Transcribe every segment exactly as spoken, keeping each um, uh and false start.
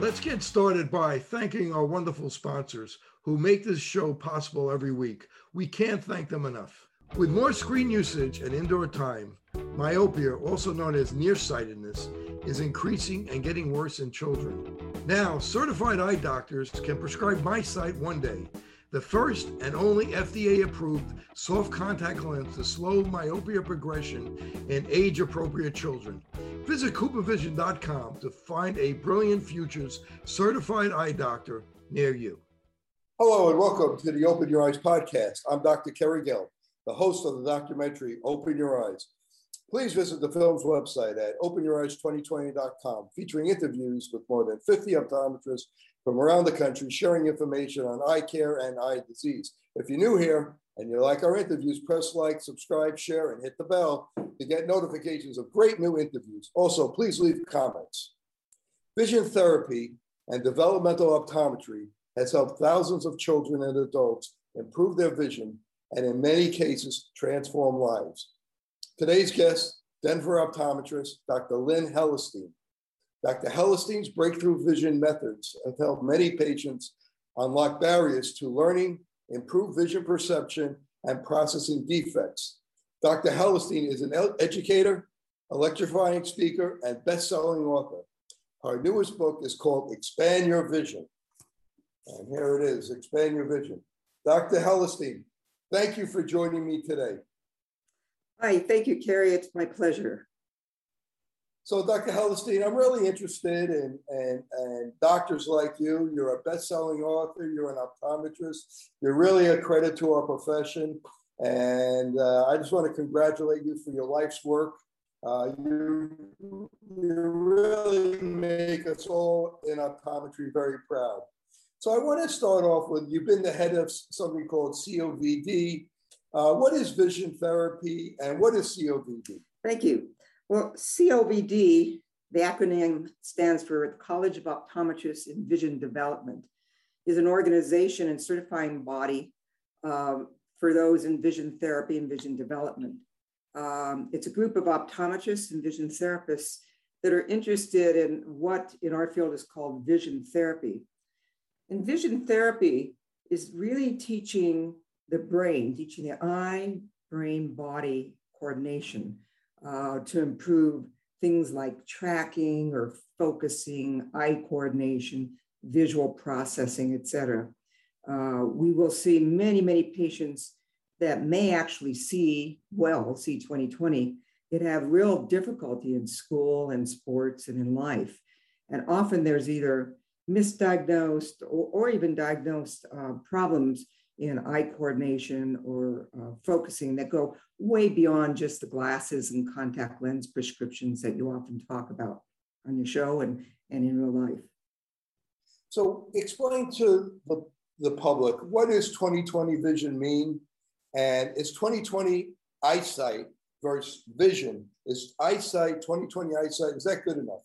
Let's get started by thanking our wonderful sponsors who make this show possible every week. We can't thank them enough. With more screen usage and indoor time, myopia, also known as nearsightedness, is increasing and getting worse in children. Now, certified eye doctors can prescribe MySight one day, the first and only F D A-approved soft contact lens to slow myopia progression in age-appropriate children. Visit cooper vision dot com to find a Brilliant Futures certified eye doctor near you. Hello and welcome to the Open Your Eyes podcast. I'm Doctor Kerry Gill, the host of the documentary Open Your Eyes. Please visit the film's website at Open Your Eyes twenty twenty dot com, featuring interviews with more than fifty optometrists from around the country, sharing information on eye care and eye disease. If you're new here and you like our interviews, press like, subscribe, share, and hit the bell to get notifications of great new interviews. Also, please leave comments. Vision therapy and developmental optometry has helped thousands of children and adults improve their vision and, in many cases, transform lives. Today's guest, Denver optometrist, Doctor Lynn Hellerstein. Doctor Hellerstein's breakthrough vision methods have helped many patients unlock barriers to learning, improve vision perception, and processing defects. Doctor Hellerstein is an educator, electrifying speaker, and best-selling author. Her newest book is called Expand Your Vision. And here it is, Expand Your Vision. Doctor Hellerstein, thank you for joining me today. Hi, thank you, Kerry. It's my pleasure. So, Doctor Hellerstein, I'm really interested in, in, in doctors like you. You're a best-selling author. You're an optometrist. You're really a credit to our profession. And uh, I just want to congratulate you for your life's work. Uh, you, you really make us all in optometry very proud. So I want to start off with, you've been the head of something called C O V D. Uh, what is vision therapy and what is C O V D? Thank you. Well, C O V D, the acronym stands for the College of Optometrists in Vision Development, is an organization and certifying body um, for those in vision therapy and vision development. Um, it's a group of optometrists and vision therapists that are interested in what in our field is called vision therapy. And vision therapy is really teaching the brain, teaching the eye, brain, body coordination uh, to improve things like tracking or focusing, eye coordination, visual processing, et cetera. Uh, we will see many, many patients that may actually see well, see twenty twenty, that have real difficulty in school and sports and in life. And often there's either misdiagnosed or, or even diagnosed uh, problems in eye coordination or uh, focusing that go way beyond just the glasses and contact lens prescriptions that you often talk about on your show and, and in real life. So explain to the, the public, what does twenty twenty vision mean? And is twenty twenty eyesight versus vision? Is eyesight, twenty twenty eyesight, is that good enough?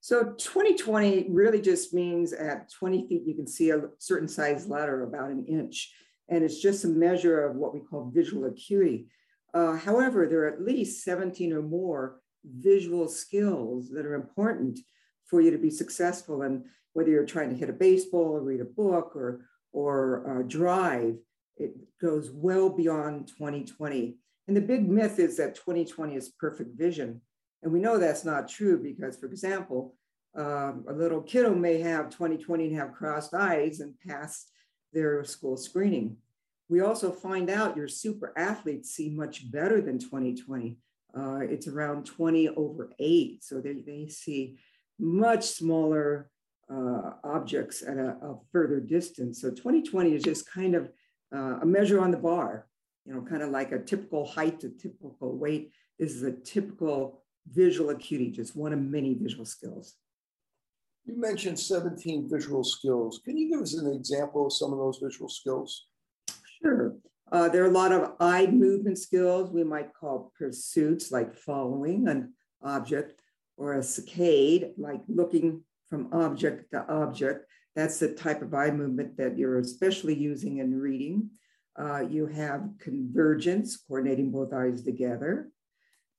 So twenty twenty really just means at twenty feet, you can see a certain size ladder, about an inch. And it's just a measure of what we call visual acuity. Uh, however, there are at least seventeen or more visual skills that are important for you to be successful. And whether you're trying to hit a baseball or read a book or, or uh, drive, it goes well beyond twenty twenty. And the big myth is that twenty twenty is perfect vision. And we know that's not true because, for example, um, a little kiddo may have twenty twenty and have crossed eyes and pass their school screening. We also find out your super athletes see much better than twenty twenty. Uh, it's around twenty over eight. So they, they see much smaller uh, objects at a, a further distance. So twenty twenty is just kind of uh, a measure on the bar, you know, kind of like a typical height to typical weight. This is a typical visual acuity, just one of many visual skills. You mentioned seventeen visual skills. Can you give us an example of some of those visual skills? Sure. Uh, there are a lot of eye movement skills we might call pursuits, like following an object, or a saccade, like looking from object to object. That's the type of eye movement that you're especially using in reading. Uh, you have convergence, coordinating both eyes together.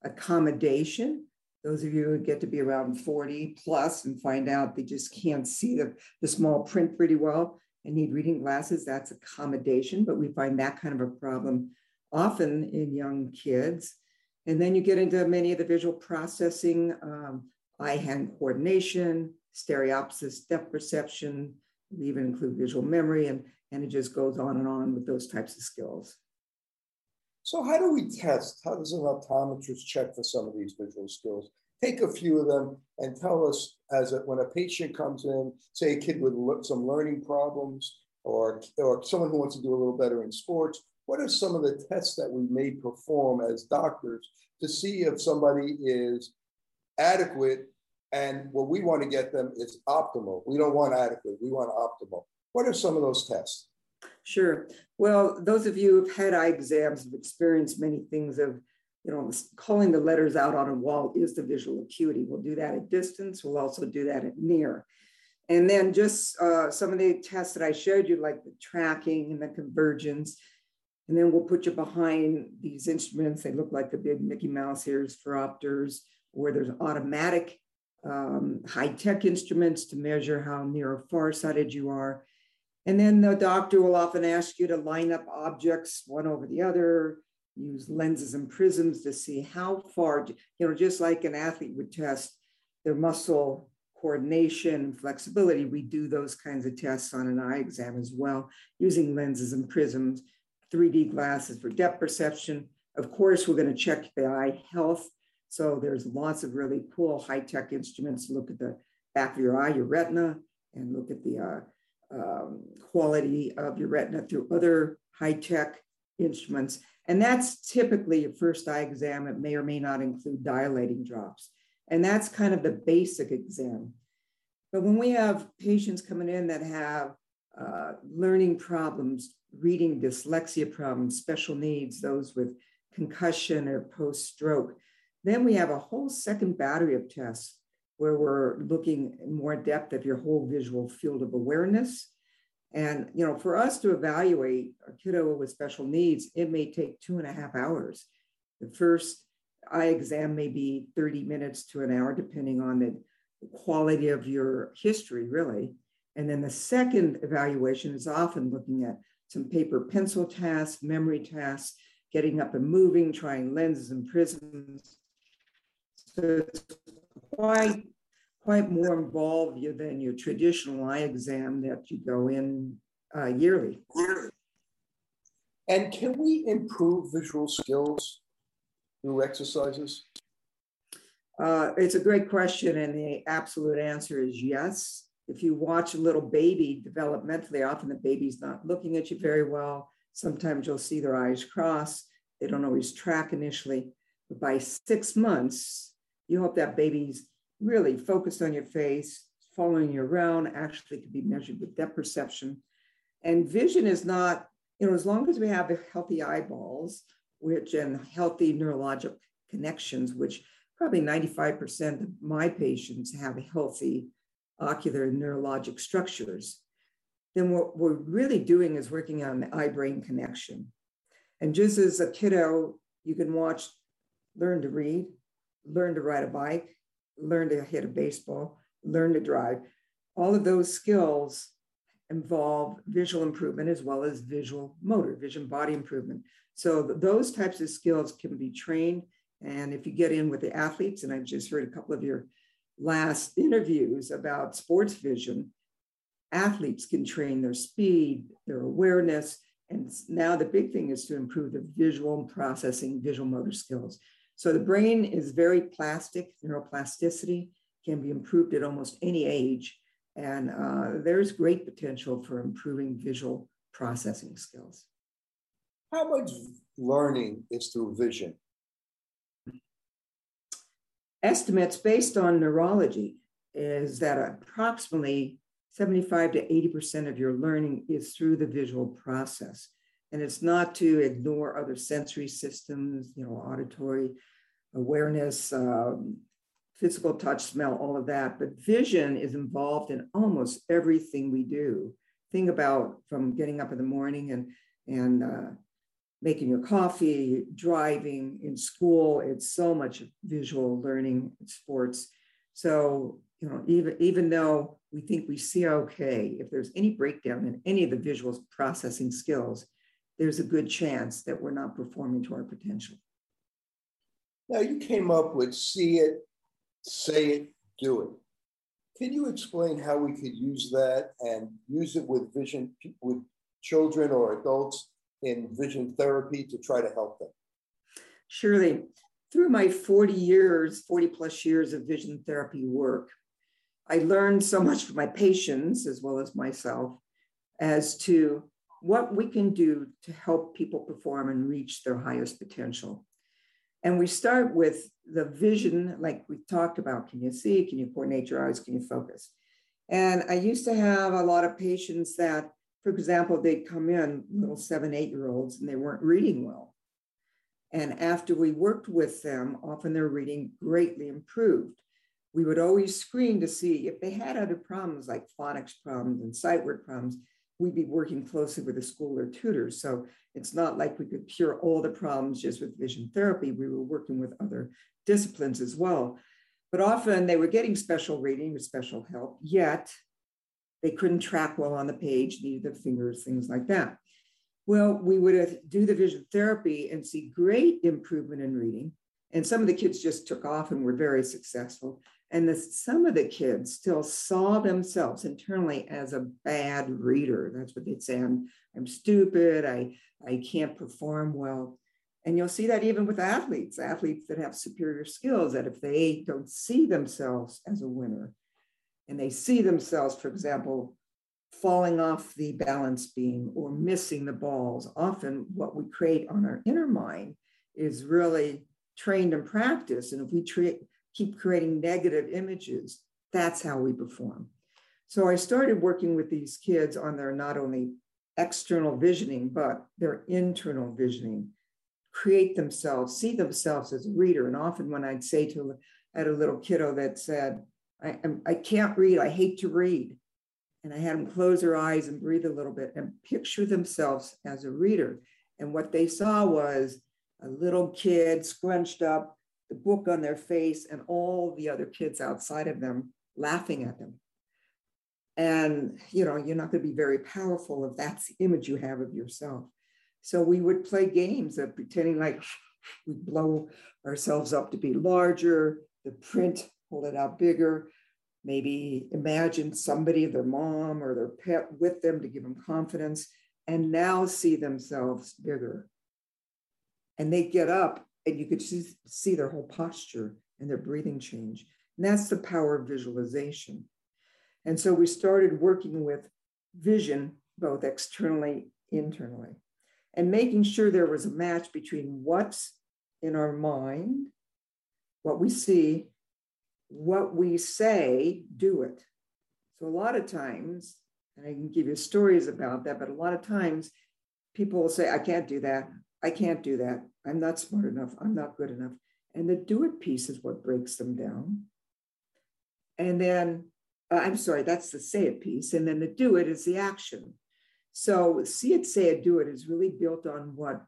Accommodation, Those of you who get to be around forty plus and find out they just can't see the, the small print pretty well and need reading glasses, that's accommodation. But we find that kind of a problem often in young kids. And then you get into many of the visual processing, um, eye-hand coordination, stereopsis, depth perception. We even include visual memory, and, and it just goes on and on with those types of skills. So how do we test? How does an optometrist check for some of these visual skills? Take a few of them and tell us, as a, when a patient comes in, say a kid with some learning problems or, or someone who wants to do a little better in sports, what are some of the tests that we may perform as doctors to see if somebody is adequate? And what we want to get them is optimal. We don't want adequate, we want optimal. What are some of those tests? Sure. Well, those of you who've had eye exams have experienced many things of, you know, calling the letters out on a wall is the visual acuity. We'll do that at distance. We'll also do that at near. And then just uh, some of the tests that I showed you, like the tracking and the convergence. And then we'll put you behind these instruments. They look like the big Mickey Mouse ears for opters, or there's automatic um, high-tech instruments to measure how near or far-sighted you are. And then the doctor will often ask you to line up objects one over the other, use lenses and prisms to see how far, you know, just like an athlete would test their muscle coordination, flexibility, we do those kinds of tests on an eye exam as well, using lenses and prisms, three D glasses for depth perception. Of course, we're going to check the eye health. So there's lots of really cool high-tech instruments to look at the back of your eye, your retina, and look at the uh, Um, quality of your retina through other high-tech instruments. And that's typically your first eye exam. It may or may not include dilating drops. And that's kind of the basic exam. But when we have patients coming in that have uh, learning problems, reading dyslexia problems, special needs, those with concussion or post-stroke, then we have a whole second battery of tests where we're looking in more depth at your whole visual field of awareness. And, you know, for us to evaluate a kiddo with special needs, it may take two and a half hours. The first eye exam may be thirty minutes to an hour, depending on the quality of your history, really. And then the second evaluation is often looking at some paper pencil tasks, memory tasks, getting up and moving, trying lenses and prisms. So it's quite, quite more involved you than your traditional eye exam that you go in uh, yearly. And can we improve visual skills through exercises? Uh, it's a great question, and the absolute answer is yes. If you watch a little baby developmentally, often the baby's not looking at you very well. Sometimes you'll see their eyes cross. They don't always track initially, but by six months, you hope that baby's really focused on your face, following you around, actually can be measured with depth perception. And vision is not, you know, as long as we have healthy eyeballs, which and healthy neurologic connections, which probably ninety-five percent of my patients have healthy ocular and neurologic structures, then what we're really doing is working on the eye-brain connection. And just as a kiddo, you can watch, learn to read, learn to ride a bike, learn to hit a baseball, learn to drive. All of those skills involve visual improvement as well as visual motor, vision body improvement. So those types of skills can be trained. And if you get in with the athletes, and I've just heard a couple of your last interviews about sports vision, athletes can train their speed, their awareness. And now the big thing is to improve the visual processing, visual motor skills. So the brain is very plastic. Neuroplasticity can be improved at almost any age. And uh, there's great potential for improving visual processing skills. How much learning is through vision? Estimates based on neurology is that approximately seventy-five to eighty percent of your learning is through the visual process. And it's not to ignore other sensory systems, you know, auditory awareness, um, physical touch, smell, all of that. But vision is involved in almost everything we do. Think about from getting up in the morning and, and uh, making your coffee, driving, in school. It's so much visual learning, sports. So, you know, even, even though we think we see okay, if there's any breakdown in any of the visual processing skills, there's a good chance that we're not performing to our potential. Now, you came up with see it, say it, do it. Can you explain how we could use that and use it with vision, with children or adults in vision therapy to try to help them? Surely. Through my forty years, forty plus years of vision therapy work, I learned so much from my patients as well as myself as to what we can do to help people perform and reach their highest potential. And we start with the vision, like we talked about. Can you see? Can you coordinate your eyes? Can you focus? And I used to have a lot of patients that, for example, they'd come in, little seven, eight-year-olds, and they weren't reading well. And after we worked with them, often their reading greatly improved. We would always screen to see if they had other problems like phonics problems and sight word problems. We'd be working closely with a school or tutors. So it's not like we could cure all the problems just with vision therapy. We were working with other disciplines as well. But often they were getting special reading with special help, yet they couldn't track well on the page, needed their fingers, things like that. Well, we would do the vision therapy and see great improvement in reading. And some of the kids just took off and were very successful. And the, some of the kids still saw themselves internally as a bad reader. That's what they'd say, I'm, I'm stupid, I, I can't perform well. And you'll see that even with athletes, athletes that have superior skills, that if they don't see themselves as a winner, and they see themselves, for example, falling off the balance beam or missing the balls, often what we create on our inner mind is really trained in practice. And if we treat, keep creating negative images, that's how we perform. So I started working with these kids on their not only external visioning, but their internal visioning, create themselves, see themselves as a reader. And often when I'd say to at a little kiddo that said, I, I can't read, I hate to read. And I had them close their eyes and breathe a little bit and picture themselves as a reader. And what they saw was a little kid scrunched up, the book on their face, and all the other kids outside of them laughing at them. And, you know, you're not going to be very powerful if that's the image you have of yourself. So we would play games of pretending like we blow ourselves up to be larger, the print, hold it out bigger, maybe imagine somebody, their mom or their pet with them to give them confidence, and now see themselves bigger. And they get up and you could see their whole posture and their breathing change. And that's the power of visualization. And so we started working with vision, both externally, internally, and making sure there was a match between what's in our mind, what we see, what we say, do it. So a lot of times, and I can give you stories about that, but a lot of times people will say, I can't do that. I can't do that. I'm not smart enough. I'm not good enough. And the do it piece is what breaks them down. And then, uh, I'm sorry, that's the say it piece. And then the do it is the action. So see it, say it, do it is really built on what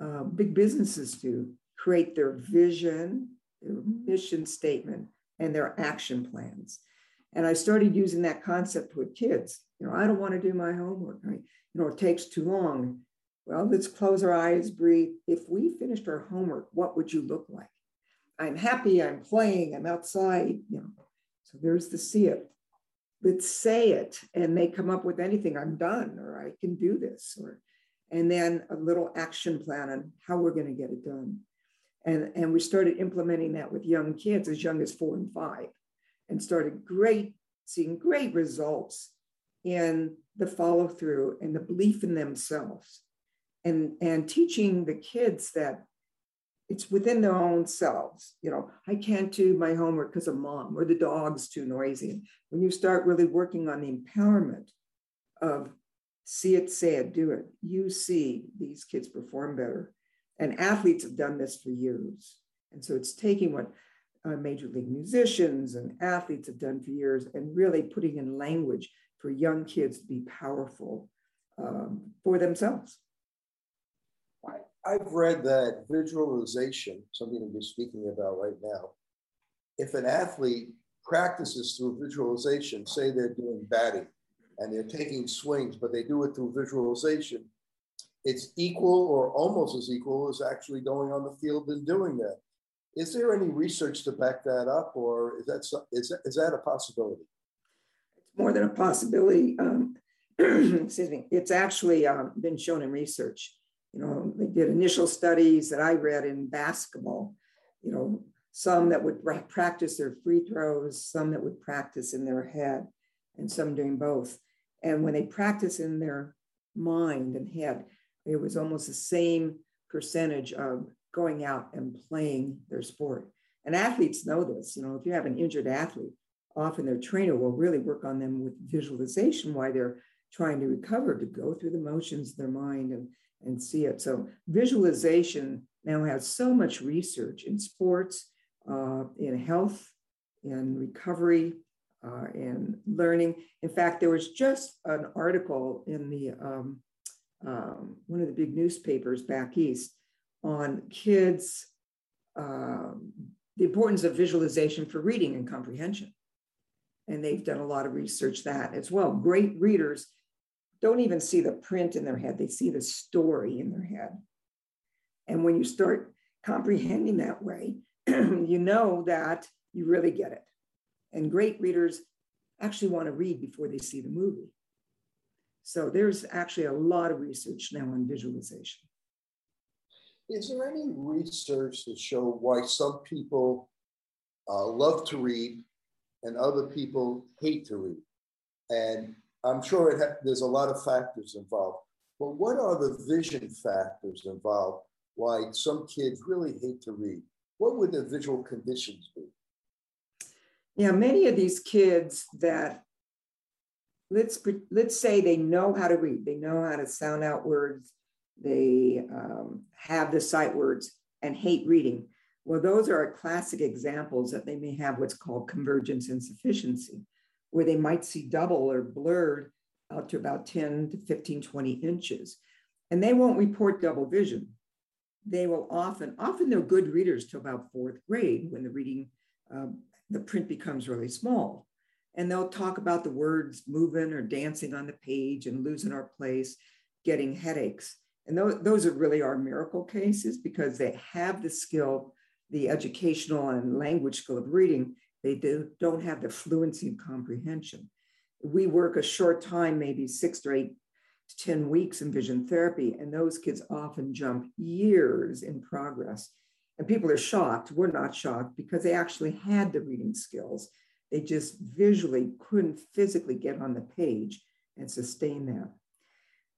uh, big businesses do, create their vision, their mission statement, and their action plans. And I started using that concept with kids. You know, I don't want to do my homework, right? You know, it takes too long. Well, let's close our eyes, breathe. If we finished our homework, what would you look like? I'm happy, I'm playing, I'm outside, you know. So there's the see it. Let's say it, and they come up with anything, I'm done, or I can do this, or, and then a little action plan on how we're gonna get it done. And, and we started implementing that with young kids as young as four and five, and started great, seeing great results in the follow through and the belief in themselves. And, and teaching the kids that it's within their own selves. You know, I can't do my homework because of mom or the dog's too noisy. When you start really working on the empowerment of see it, say it, do it, you see these kids perform better. And athletes have done this for years. And so it's taking what uh, major league musicians and athletes have done for years and really putting in language for young kids to be powerful um, for themselves. I've read that visualization, something I'm just speaking about right now, if an athlete practices through visualization, say they're doing batting and they're taking swings, but they do it through visualization, it's equal or almost as equal as actually going on the field and doing that. Is there any research to back that up, or is that, is that, is that a possibility? It's more than a possibility. Um, excuse me. It's actually um, been shown in research. You know, they did initial studies that I read in basketball, you know, some that would practice their free throws, some that would practice in their head, and some doing both. And when they practice in their mind and head, it was almost the same percentage of going out and playing their sport. And athletes know this. You know, if you have an injured athlete, often their trainer will really work on them with visualization while they're trying to recover, to go through the motions of their mind and, and see it. So visualization now has so much research in sports, uh, in health, in recovery, uh, in learning. In fact, there was just an article in the um, um, one of the big newspapers back east on kids, uh, the importance of visualization for reading and comprehension. And they've done a lot of research that as well. Great readers don't even see the print in their head. They see the story in their head. And when you start comprehending that way, you know that you really get it. And great readers actually want to read before they see the movie. So there's actually a lot of research now on visualization. Is there any research to show why some people uh, love to read and other people hate to read? And I'm sure it ha- there's a lot of factors involved, but what are the vision factors involved why some kids really hate to read? What would the visual conditions be? Yeah, many of these kids that, let's, let's say they know how to read, they know how to sound out words, they um, have the sight words and hate reading. Well, those are classic examples that they may have what's called convergence insufficiency, where they might see double or blurred out to about ten to fifteen, twenty inches. And they won't report double vision. They will often, often they're good readers till about fourth grade when the reading, um, the print becomes really small. And they'll talk about the words moving or dancing on the page and losing our place, getting headaches. And those, those are really our miracle cases because they have the skill, the educational and language skill of reading. They do, don't have the fluency of comprehension. We work a short time, maybe six to eight to ten weeks in vision therapy, and those kids often jump years in progress. And people are shocked. We're not shocked because they actually had the reading skills. They just visually couldn't physically get on the page and sustain that.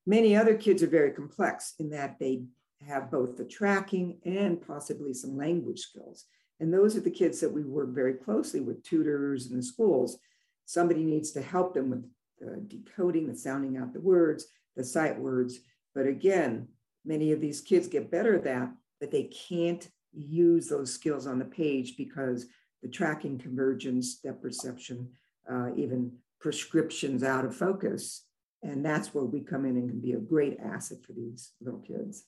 Many other kids are very complex in that they have both the tracking and possibly some language skills. And those are the kids that we work very closely with tutors in the schools. Somebody needs to help them with the decoding, the sounding out the words, the sight words. But again, many of these kids get better at that, but they can't use those skills on the page because the tracking, convergence, depth perception, uh, even prescriptions out of focus. And that's where we come in and can be a great asset for these little kids.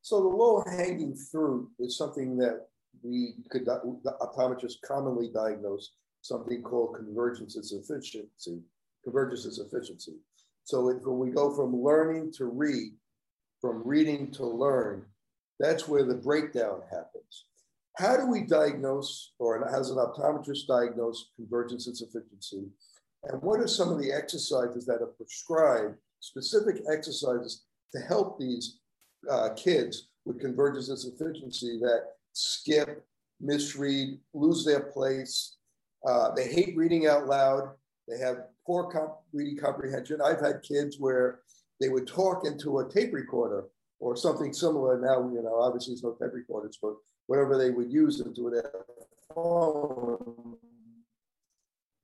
So the low hanging fruit is something that we could, the optometrists commonly diagnose something called convergence insufficiency. Convergence insufficiency. So if we go from learning to read, from reading to learn, that's where the breakdown happens. How do we diagnose, or has an optometrist diagnosed convergence insufficiency? And what are some of the exercises that are prescribed, specific exercises to help these uh, kids with convergence insufficiency that skip, misread, lose their place? Uh, they hate reading out loud. They have poor comp- reading comprehension. I've had kids where they would talk into a tape recorder or something similar. Now, you know, obviously it's no tape recorders, but whatever they would use into their phone.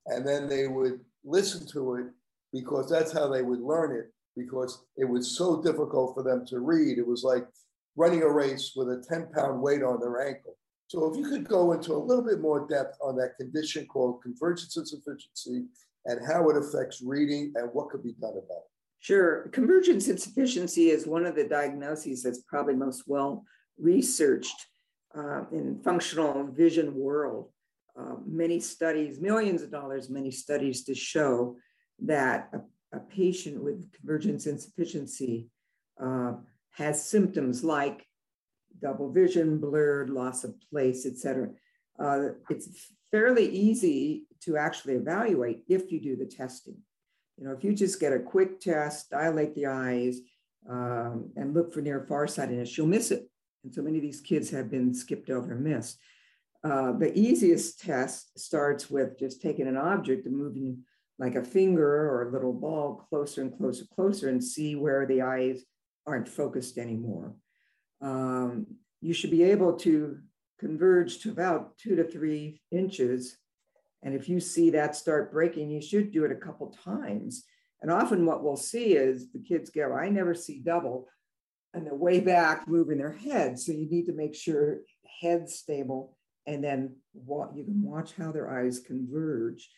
And then they would listen to it because that's how they would learn it, because it was so difficult for them to read. It was like running a race with a ten pound weight on their ankle. So if you could go into a little bit more depth on that condition called convergence insufficiency and how it affects reading and what could be done about it. Sure. Convergence insufficiency is one of the diagnoses that's probably most well researched uh, in functional vision world. Uh, many studies, millions of dollars, many studies to show that a, a patient with convergence insufficiency uh, has symptoms like double vision, blurred, loss of place, et cetera. Uh, it's fairly easy to actually evaluate if you do the testing. You know, if you just get a quick test, dilate the eyes, um, and look for near farsightedness, you'll miss it. And so many of these kids have been skipped over and missed. Uh, the easiest test starts with just taking an object and moving like a finger or a little ball closer and closer, closer, and see where the eyes aren't focused anymore. Um, you should be able to converge to about two to three inches. And if you see that start breaking, you should do it a couple times. And often what we'll see is the kids go, I never see double, and they're way back moving their head. So you need to make sure head's stable, and then what, you can watch how their eyes converge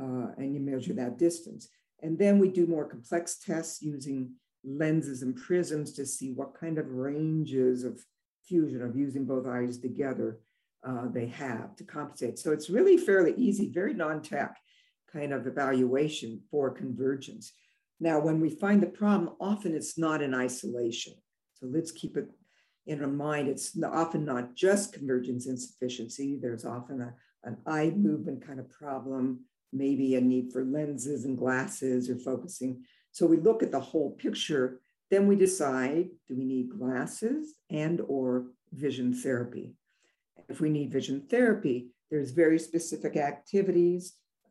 uh, and you measure that distance. And then we do more complex tests using lenses and prisms to see what kind of ranges of fusion of using both eyes together Uh, they have to compensate. So it's really fairly easy, very non-tech kind of evaluation for convergence. Now, when we find the problem, often it's not in isolation. So let's keep it in our mind. It's often not just convergence insufficiency. There's often a, an eye movement kind of problem, maybe a need for lenses and glasses or focusing. So we look at the whole picture, then we decide, do we need glasses and or vision therapy? If we need vision therapy, there's very specific activities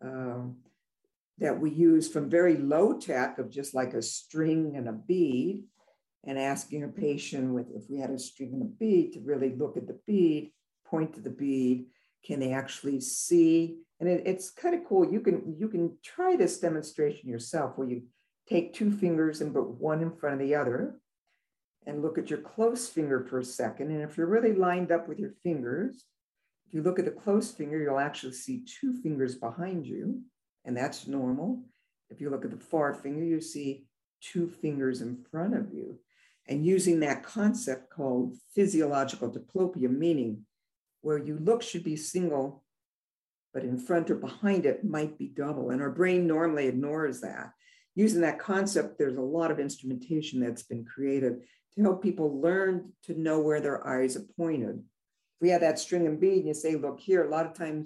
um, that we use from very low tech of just like a string and a bead, and asking a patient with, if we had a string and a bead, to really look at the bead, point to the bead, can they actually see? And it, it's kind of cool. You can, you can try this demonstration yourself where you take two fingers and put one in front of the other, and look at your close finger for a second. And if you're really lined up with your fingers, if you look at the close finger, you'll actually see two fingers behind you, and that's normal. If you look at the far finger, you see two fingers in front of you. And using that concept called physiological diplopia, meaning where you look should be single, but in front or behind it might be double. And our brain normally ignores that. Using that concept, there's a lot of instrumentation that's been created to help people learn to know where their eyes are pointed. If we have that string and bead and you say, look here, a lot of times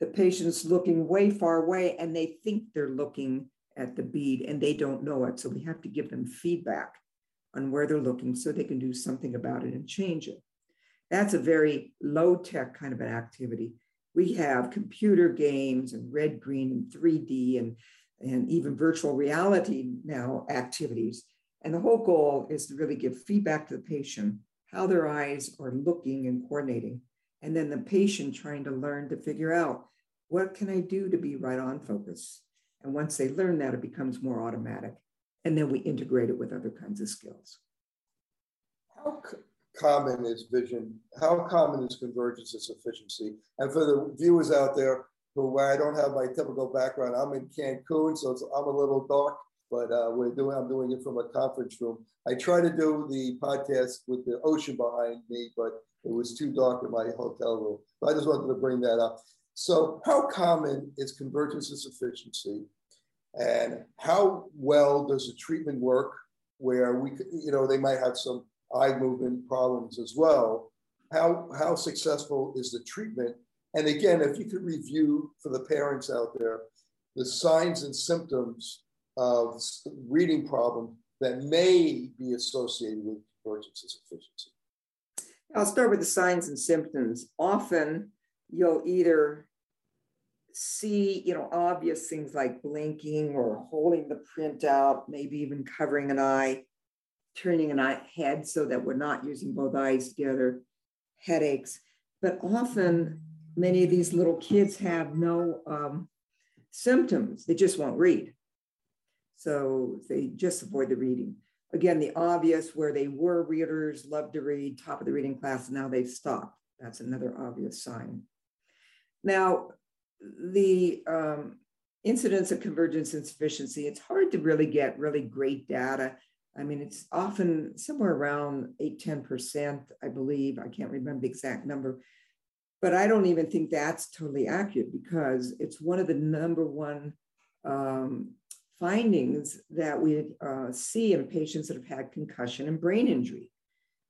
the patient's looking way far away and they think they're looking at the bead and they don't know it. So we have to give them feedback on where they're looking so they can do something about it and change it. That's a very low tech kind of an activity. We have computer games and red, green, and three D and, and even virtual reality now activities. And the whole goal is to really give feedback to the patient, how their eyes are looking and coordinating. And then the patient trying to learn to figure out, what can I do to be right on focus? And once they learn that, it becomes more automatic. And then we integrate it with other kinds of skills. How common is vision? How common is convergence insufficiency? And for the viewers out there who I don't have my typical background, I'm in Cancun, so it's, I'm a little dark. But uh, we're doing, I'm doing it from a conference room. I try to do the podcast with the ocean behind me, but it was too dark in my hotel room. So I just wanted to bring that up. So how common is convergence insufficiency? And how well does the treatment work where we, you know, they might have some eye movement problems as well? How, how successful is the treatment? And again, if you could review for the parents out there, the signs and symptoms of reading problem that may be associated with convergence insufficiency. I'll start with the signs and symptoms. Often you'll either see, you know, obvious things like blinking or holding the print out, maybe even covering an eye, turning an eye head so that we're not using both eyes together, headaches. But often many of these little kids have no um, symptoms. They just won't read. So they just avoid the reading. Again, the obvious where they were readers, loved to read, top of the reading class, now they've stopped. That's another obvious sign. Now, the um, incidence of convergence insufficiency, it's hard to really get really great data. I mean, it's often somewhere around eight, ten percent, I believe. I can't remember the exact number, but I don't even think that's totally accurate, because it's one of the number one um, findings that we uh, see in patients that have had concussion and brain injury.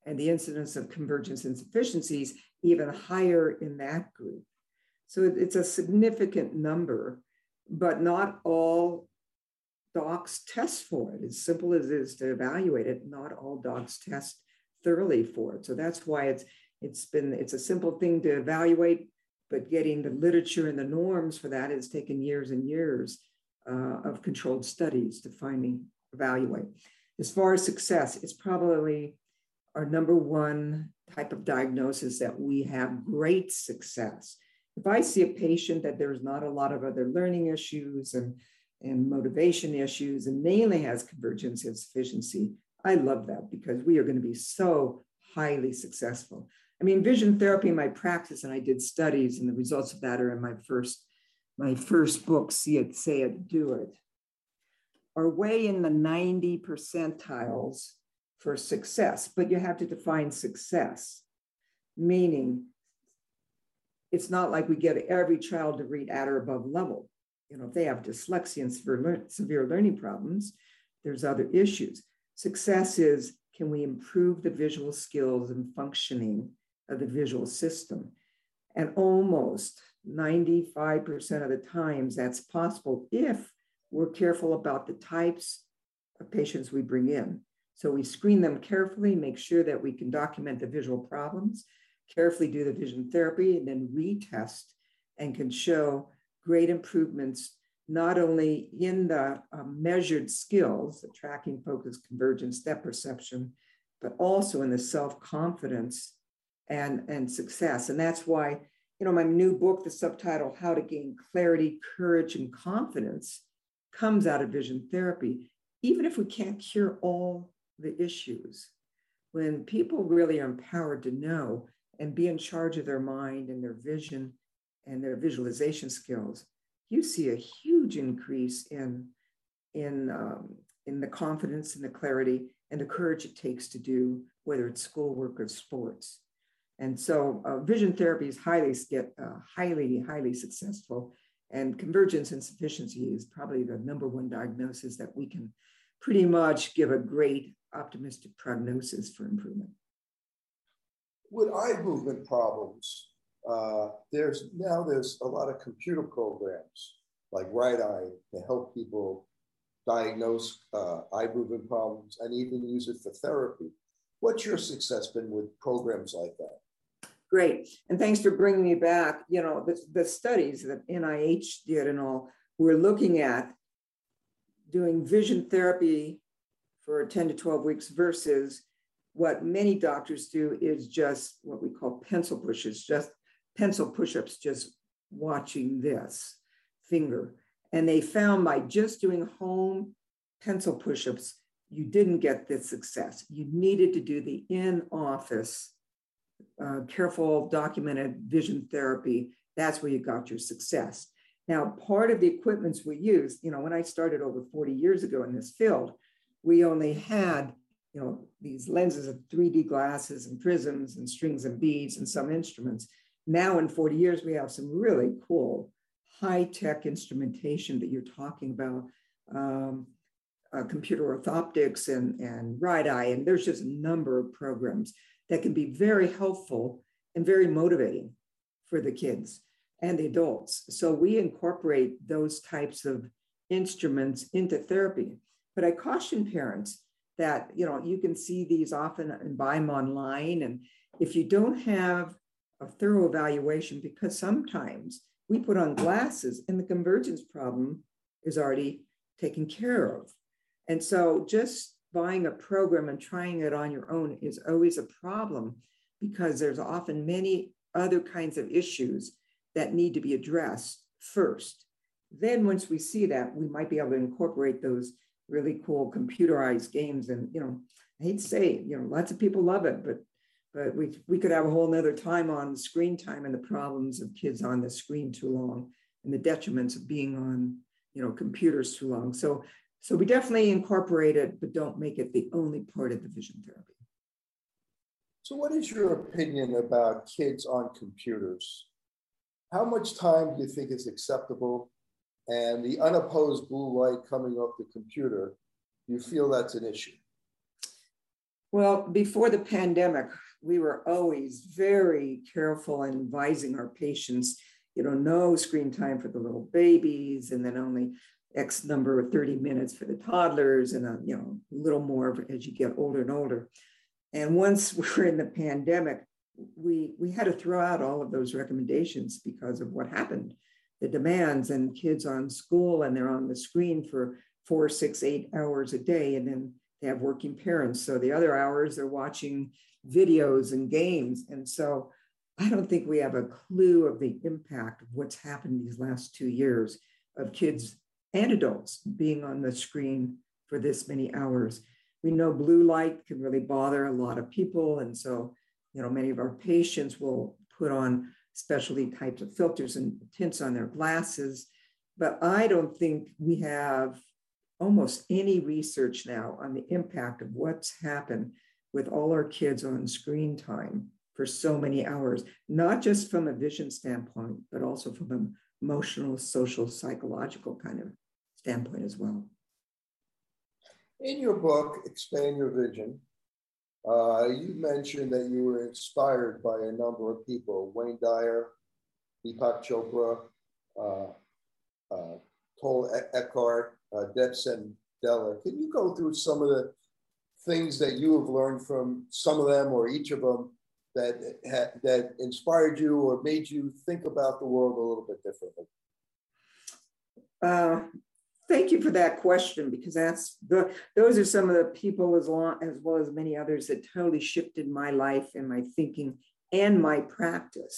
And the incidence of convergence insufficiencies even higher in that group. So it's a significant number, but not all docs test for it. As simple as it is to evaluate it, not all docs test thoroughly for it. So that's why it's it's been it's a simple thing to evaluate, but getting the literature and the norms for that has taken years and years uh, of controlled studies to finally evaluate. As far as success, it's probably our number one type of diagnosis that we have great success. If I see a patient that there's not a lot of other learning issues and, and motivation issues and mainly has convergence insufficiency, I love that, because we are going to be so highly successful. I mean, vision therapy in my practice, and I did studies, and the results of that are in my first, my first book, See It, Say It, Do It, are way in the ninety percentiles for success, but you have to define success, meaning it's not like we get every child to read at or above level. You know, if they have dyslexia and severe, learn, severe learning problems, there's other issues. Success is, can we improve the visual skills and functioning of the visual system? And almost ninety-five percent of the times that's possible if we're careful about the types of patients we bring in. So we screen them carefully, make sure that we can document the visual problems, carefully do the vision therapy, and then retest, and can show great improvements, not only in the uh, measured skills, the tracking, focus, convergence, step perception, but also in the self-confidence and, and success. And that's why, you know, my new book, the subtitle, How to Gain Clarity, Courage, and Confidence, comes out of vision therapy, even if we can't cure all the issues. When people really are empowered to know and be in charge of their mind and their vision and their visualization skills, you see a huge increase in, in, um, in the confidence and the clarity and the courage it takes to do, whether it's schoolwork or sports. And so uh, vision therapy is highly, uh, highly, highly successful, and convergence insufficiency is probably the number one diagnosis that we can pretty much give a great optimistic prognosis for improvement. With eye movement problems, uh, there's now there's a lot of computer programs like RightEye to help people diagnose uh, eye movement problems and even use it for therapy. What's your success been with programs like that? Great, and thanks for bringing me back. You know, the, the studies that N I H did and all, we're looking at doing vision therapy for ten to twelve weeks versus what many doctors do is just what we call pencil pushes, just pencil push-ups, just watching this finger. And they found by just doing home pencil push-ups, you didn't get the success. You needed to do the in-office, uh, careful, documented vision therapy. That's where you got your success. Now, part of the equipments we use, you know, when I started over forty years ago in this field, we only had, you know, these lenses of three D glasses and prisms and strings and beads and some instruments. Now in forty years, we have some really cool high-tech instrumentation that you're talking about, um, uh, computer orthoptics and, and RightEye, and there's just a number of programs that can be very helpful and very motivating for the kids and the adults. So we incorporate those types of instruments into therapy. But I caution parents that, you know, you can see these often and buy them online. And if you don't have a thorough evaluation, because sometimes we put on glasses and the convergence problem is already taken care of. And so just buying a program and trying it on your own is always a problem, because there's often many other kinds of issues that need to be addressed first. Then once we see that, we might be able to incorporate those really cool computerized games. And, you know, I hate to say it, you know, lots of people love it, but but we, we could have a whole nother time on screen time and the problems of kids on the screen too long and the detriments of being on you know, computers too long. So, so we definitely incorporate it, but don't make it the only part of the vision therapy. So what is your opinion about kids on computers? How much time do you think is acceptable? And the unopposed blue light coming off the computer, do you feel that's an issue? Well, before the pandemic, we were always very careful in advising our patients, you know, no screen time for the little babies, and then only X number of thirty minutes for the toddlers, and a, you know, a little more as you get older and older. And once we were in the pandemic, we, we had to throw out all of those recommendations because of what happened, the demands, and kids on school, and they're on the screen for four, six, eight hours a day. And then they have working parents. So the other hours they're watching videos and games. And so I don't think we have a clue of the impact of what's happened these last two years of kids and adults being on the screen for this many hours. We know blue light can really bother a lot of people. And so, you know, many of our patients will put on specialty types of filters and tints on their glasses. But I don't think we have almost any research now on the impact of what's happened with all our kids on screen time for so many hours, not just from a vision standpoint, but also from an emotional, social, psychological kind of standpoint as well. In your book, Expand Your Vision, uh, you mentioned that you were inspired by a number of people, Wayne Dyer, Deepak Chopra, uh, uh, Paul Eckhart, Uh, Deb Sandella. Can you go through some of the things that you have learned from some of them or each of them that, that inspired you or made you think about the world a little bit differently? Uh, thank you for that question, because that's the, those are some of the people, as, long, as well as many others, that totally shifted my life and my thinking and my practice.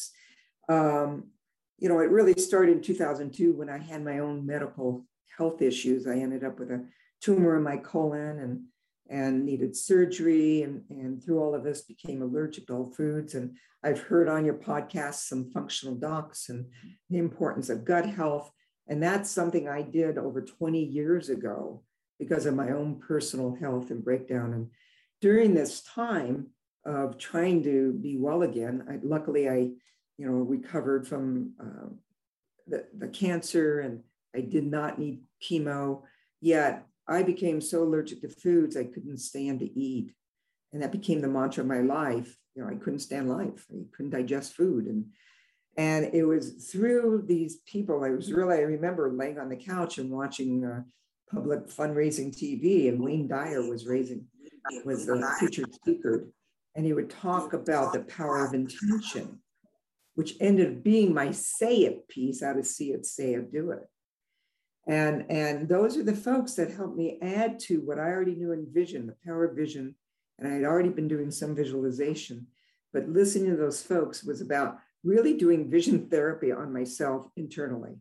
Um, you know, it really started in two thousand two when I had my own medical health issues. I ended up with a tumor in my colon and, and needed surgery. And, and through all of this became allergic to all foods. And I've heard on your podcast some functional docs and the importance of gut health. And that's something I did over twenty years ago because of my own personal health and breakdown. And during this time of trying to be well again, I, luckily I, you know, recovered from uh, the, the cancer, and I did not need chemo, yet I became so allergic to foods, I couldn't stand to eat. And that became the mantra of my life. You know, I couldn't stand life. I couldn't digest food. And, and it was through these people, I was really, I remember laying on the couch and watching uh, public fundraising T V, and Wayne Dyer was raising, was the featured speaker. And he would talk about the power of intention, which ended up being my say it piece, how to see it, say it, do it. And, and those are the folks that helped me add to what I already knew in vision, the power of vision. And I had already been doing some visualization, but listening to those folks was about really doing vision therapy on myself internally.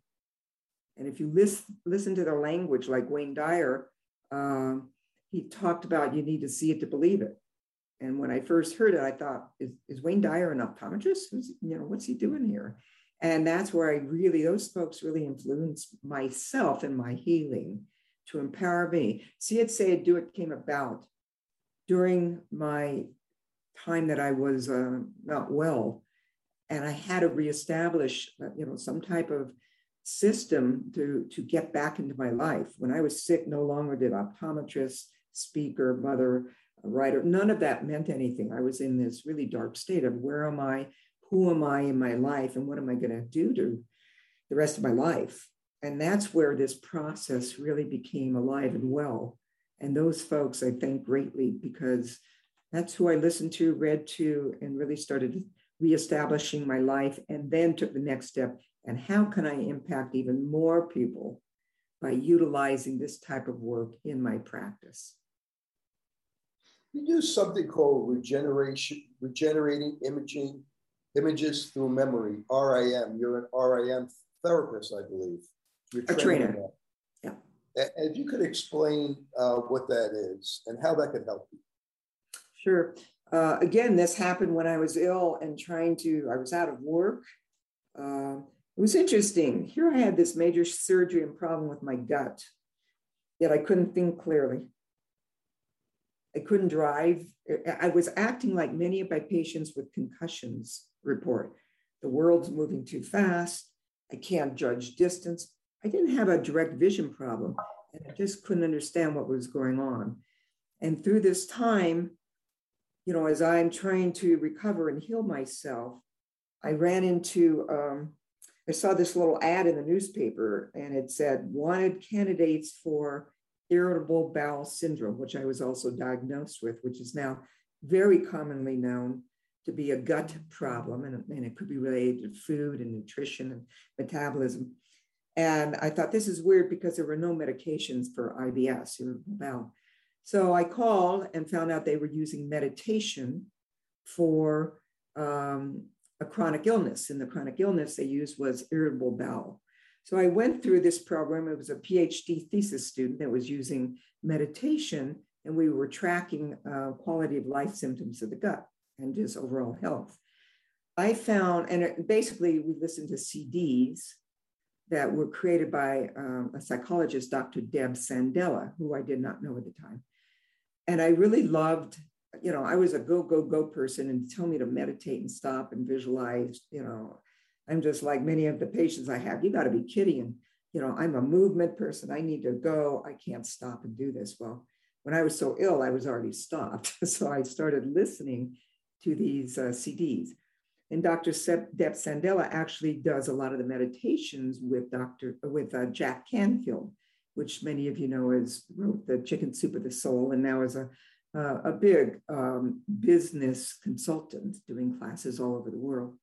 And if you list, listen to their language, like Wayne Dyer, um, he talked about you need to see it to believe it. And when I first heard it, I thought, is, is Wayne Dyer an optometrist? Who's, you know, what's he doing here? And that's where I really, those folks really influenced myself in my healing to empower me. See it, say it, do it came about during my time that I was uh, not well. And I had to reestablish, you know, some type of system to, to get back into my life. When I was sick, no longer did optometrist, speaker, mother, writer, none of that meant anything. I was in this really dark state of where am I? Who am I in my life, and what am I going to do to the rest of my life? And that's where this process really became alive and well. And those folks I thank greatly, because that's who I listened to, read to, and really started reestablishing my life, and then took the next step. And how can I impact even more people by utilizing this type of work in my practice? You do something called regeneration, regenerating imaging. Images through memory, R I M. You're an R I M therapist, I believe. You're a trainer. Yeah. If you could explain uh, what that is and how that could help you. Sure. Uh, again, this happened when I was ill and trying to, I was out of work. Uh, It was interesting. Here I had this major surgery and problem with my gut, yet I couldn't think clearly. I couldn't drive. I was acting like many of my patients with concussions report. The world's moving too fast. I can't judge distance. I didn't have a direct vision problem, and I just couldn't understand what was going on. And through this time, you know, as I'm trying to recover and heal myself, I ran into, um, I saw this little ad in the newspaper, and it said, wanted candidates for irritable bowel syndrome, which I was also diagnosed with, which is now very commonly known to be a gut problem, and, and it could be related to food and nutrition and metabolism. And I thought, this is weird, because there were no medications for I B S, irritable bowel. So I called and found out they were using meditation for um, a chronic illness, and the chronic illness they used was irritable bowel. So I went through this program. It was a PhD thesis student that was using meditation, and we were tracking uh, quality of life symptoms of the gut and just overall health. I found, and it, basically we listened to C Ds that were created by um, a psychologist, Doctor Deb Sandella, who I did not know at the time. And I really loved, you know, I was a go, go, go person, and tell me to meditate and stop and visualize, you know, I'm just like many of the patients I have, you gotta be kidding. You know, I'm a movement person. I need to go, I can't stop and do this. Well, when I was so ill, I was already stopped. So I started listening to these uh, C Ds. And Doctor Deb Sandella actually does a lot of the meditations with Doctor with uh, Jack Canfield, which many of you know is wrote the Chicken Soup of the Soul, and now is a uh, a big um, business consultant doing classes all over the world.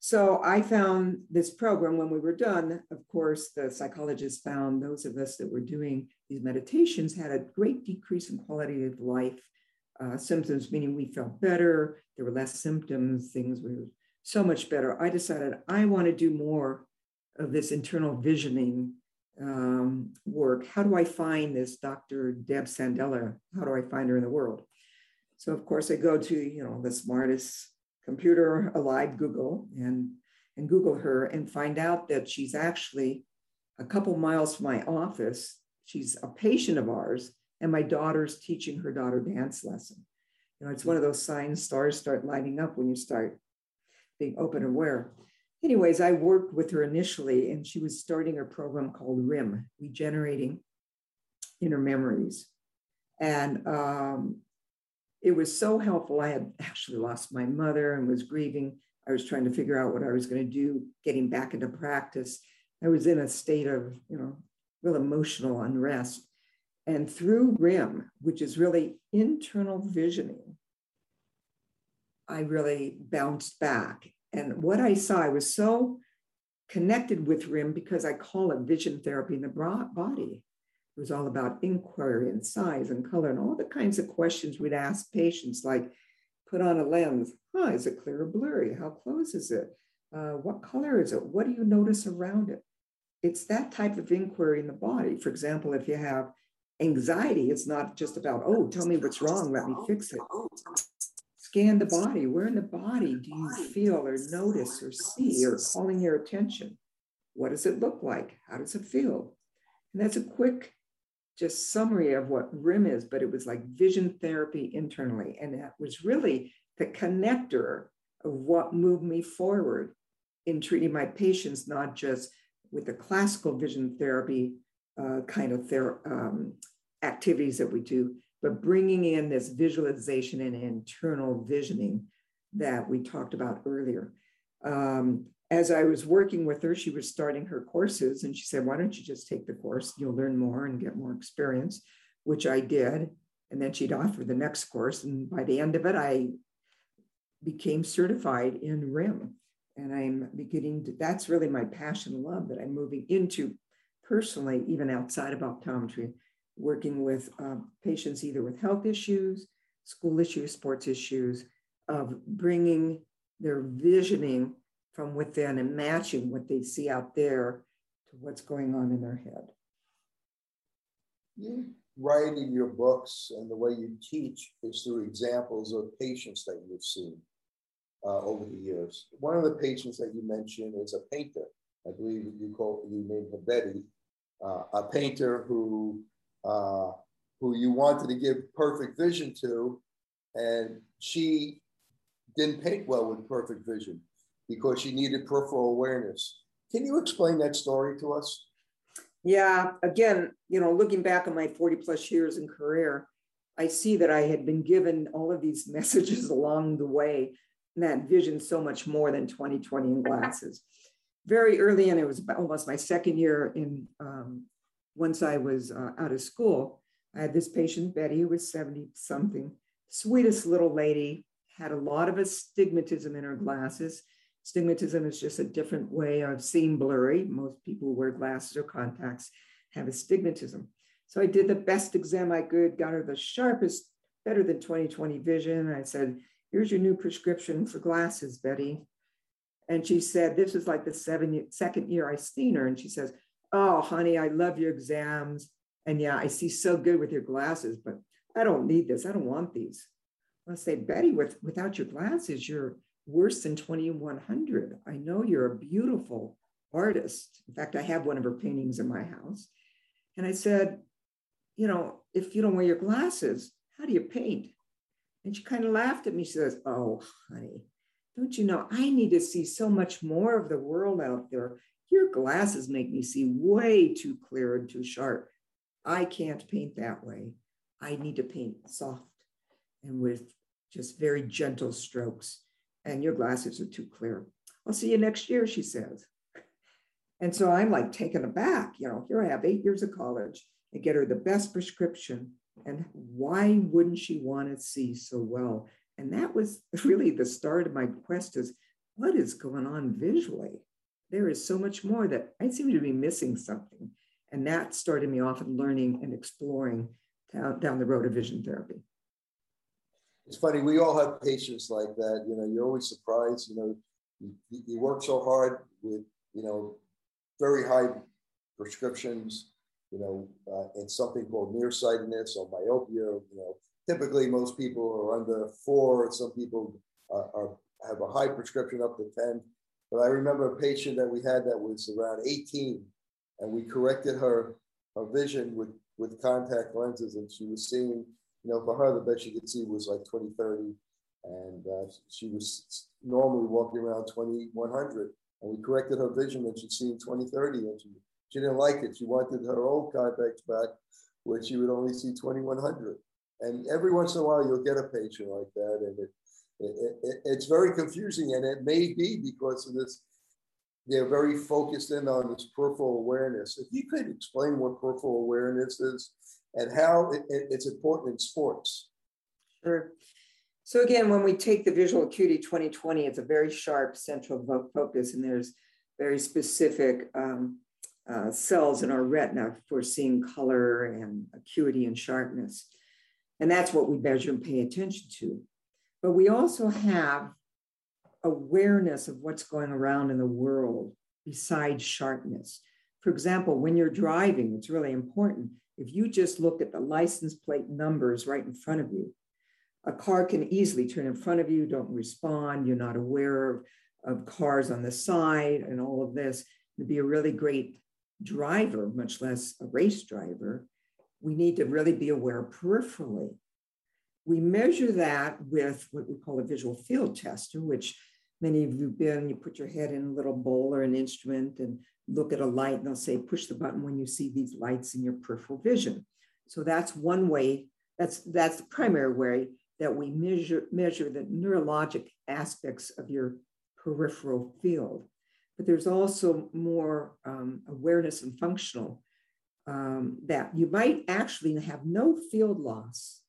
So I found this program. When we were done, of course, the psychologist found those of us that were doing these meditations had a great decrease in quality of life. Uh, symptoms, meaning we felt better, there were less symptoms, things were so much better. I decided I want to do more of this internal visioning um, work. How do I find this Doctor Deb Sandella? How do I find her in the world? So of course I go to, you know, the smartest computer alive, Google, and, and Google her and find out that she's actually a couple miles from my office. She's a patient of ours, and my daughter's teaching her daughter dance lesson. You know, it's one of those signs, stars start lighting up when you start being open and aware. Anyways, I worked with her initially, and she was starting a program called R I M, Regenerating Inner Memories. And um, it was so helpful. I had actually lost my mother and was grieving. I was trying to figure out what I was going to do, getting back into practice. I was in a state of, you know, real emotional unrest. And through R I M, which is really internal visioning, I really bounced back. And what I saw, I was so connected with R I M because I call it vision therapy in the body. It was all about inquiry and size and color and all the kinds of questions we'd ask patients, like put on a lens, huh, is it clear or blurry? How close is it? Uh, what color is it? What do you notice around it? It's that type of inquiry in the body. For example, if you have anxiety, it's not just about, oh, tell me what's wrong, let me fix it. Scan the body. Where in the body do you feel or notice or see or calling your attention? What does it look like? How does it feel? And that's a quick just summary of what R I M is, but it was like vision therapy internally. And that was really the connector of what moved me forward in treating my patients, not just with the classical vision therapy Uh, kind of their um, activities that we do, but bringing in this visualization and internal visioning that we talked about earlier. Um, as I was working with her, she was starting her courses, and she said, why don't you just take the course? You'll learn more and get more experience, which I did. And then she'd offer the next course. And by the end of it, I became certified in R I M. And I'm beginning to, that's really my passion and love that I'm moving into personally, even outside of optometry, working with uh, patients either with health issues, school issues, sports issues, of bringing their visioning from within and matching what they see out there to what's going on in their head. You write in your books, and the way you teach is through examples of patients that you've seen uh, over the years. One of the patients that you mentioned is a painter. I believe you call, you named her Betty, uh, a painter who uh, who you wanted to give perfect vision to, and she didn't paint well with perfect vision because she needed peripheral awareness. Can you explain that story to us? Yeah, again, you know, looking back on my forty plus years in career, I see that I had been given all of these messages along the way, and that vision so much more than twenty twenty in glasses. Very early in, it was almost my second year in, um, once I was uh, out of school, I had this patient, Betty, who was seventy something, sweetest little lady, had a lot of astigmatism in her glasses. Astigmatism is just a different way of seeing blurry. Most people who wear glasses or contacts have astigmatism. So I did the best exam I could, got her the sharpest, better than twenty twenty vision. I said, here's your new prescription for glasses, Betty. And she said, this is like the seven, second year I've seen her. And she says, oh, honey, I love your exams. And yeah, I see so good with your glasses, but I don't need this. I don't want these. I say, Betty, with, without your glasses, you're worse than twenty-one hundred. I know you're a beautiful artist. In fact, I have one of her paintings in my house. And I said, you know, if you don't wear your glasses, how do you paint? And she kind of laughed at me. She says, oh, honey, don't you know, I need to see so much more of the world out there. Your glasses make me see way too clear and too sharp. I can't paint that way. I need to paint soft and with just very gentle strokes. And your glasses are too clear. I'll see you next year, she says. And so I'm like taken aback. You know, here I have eight years of college. I get her the best prescription. And why wouldn't she want to see so well? And that was really the start of my quest is, what is going on visually? There is so much more that I seem to be missing something. And that started me off in learning and exploring down the road of vision therapy. It's funny, we all have patients like that. You know, you're always surprised, you know, you, you work so hard with, you know, very high prescriptions, you know, uh, and something called nearsightedness or myopia. You know, typically most people are under four, some people uh, are, have a high prescription up to ten. But I remember a patient that we had that was around eighteen, and we corrected her, her vision with, with contact lenses, and she was seeing, you know, for her, the best she could see was like twenty thirty, and uh, she was normally walking around twenty-one hundred. And we corrected her vision, and she'd seen twenty thirty, and she, she didn't like it. She wanted her old contacts back, where she would only see twenty-one hundred. And every once in a while, you'll get a patient like that, and it, it, it it's very confusing. And it may be because of this, they're very focused in on this peripheral awareness. If you could explain what peripheral awareness is, and how it, it, it's important in sports. Sure. So again, when we take the visual acuity twenty twenty, it's a very sharp central focus, and there's very specific um, uh, cells in our retina for seeing color and acuity and sharpness. And that's what we measure and pay attention to. But we also have awareness of what's going around in the world besides sharpness. For example, when you're driving, it's really important. If you just look at the license plate numbers right in front of you, a car can easily turn in front of you, don't respond, you're not aware of, of cars on the side and all of this. To be a really great driver, much less a race driver, we need to really be aware peripherally. We measure that with what we call a visual field test, in which many of you have been, you put your head in a little bowl or an instrument and look at a light, and they'll say, push the button when you see these lights in your peripheral vision. So that's one way, that's, that's the primary way that we measure, measure the neurologic aspects of your peripheral field. But there's also more um, awareness and functional um, that you might actually have no field loss,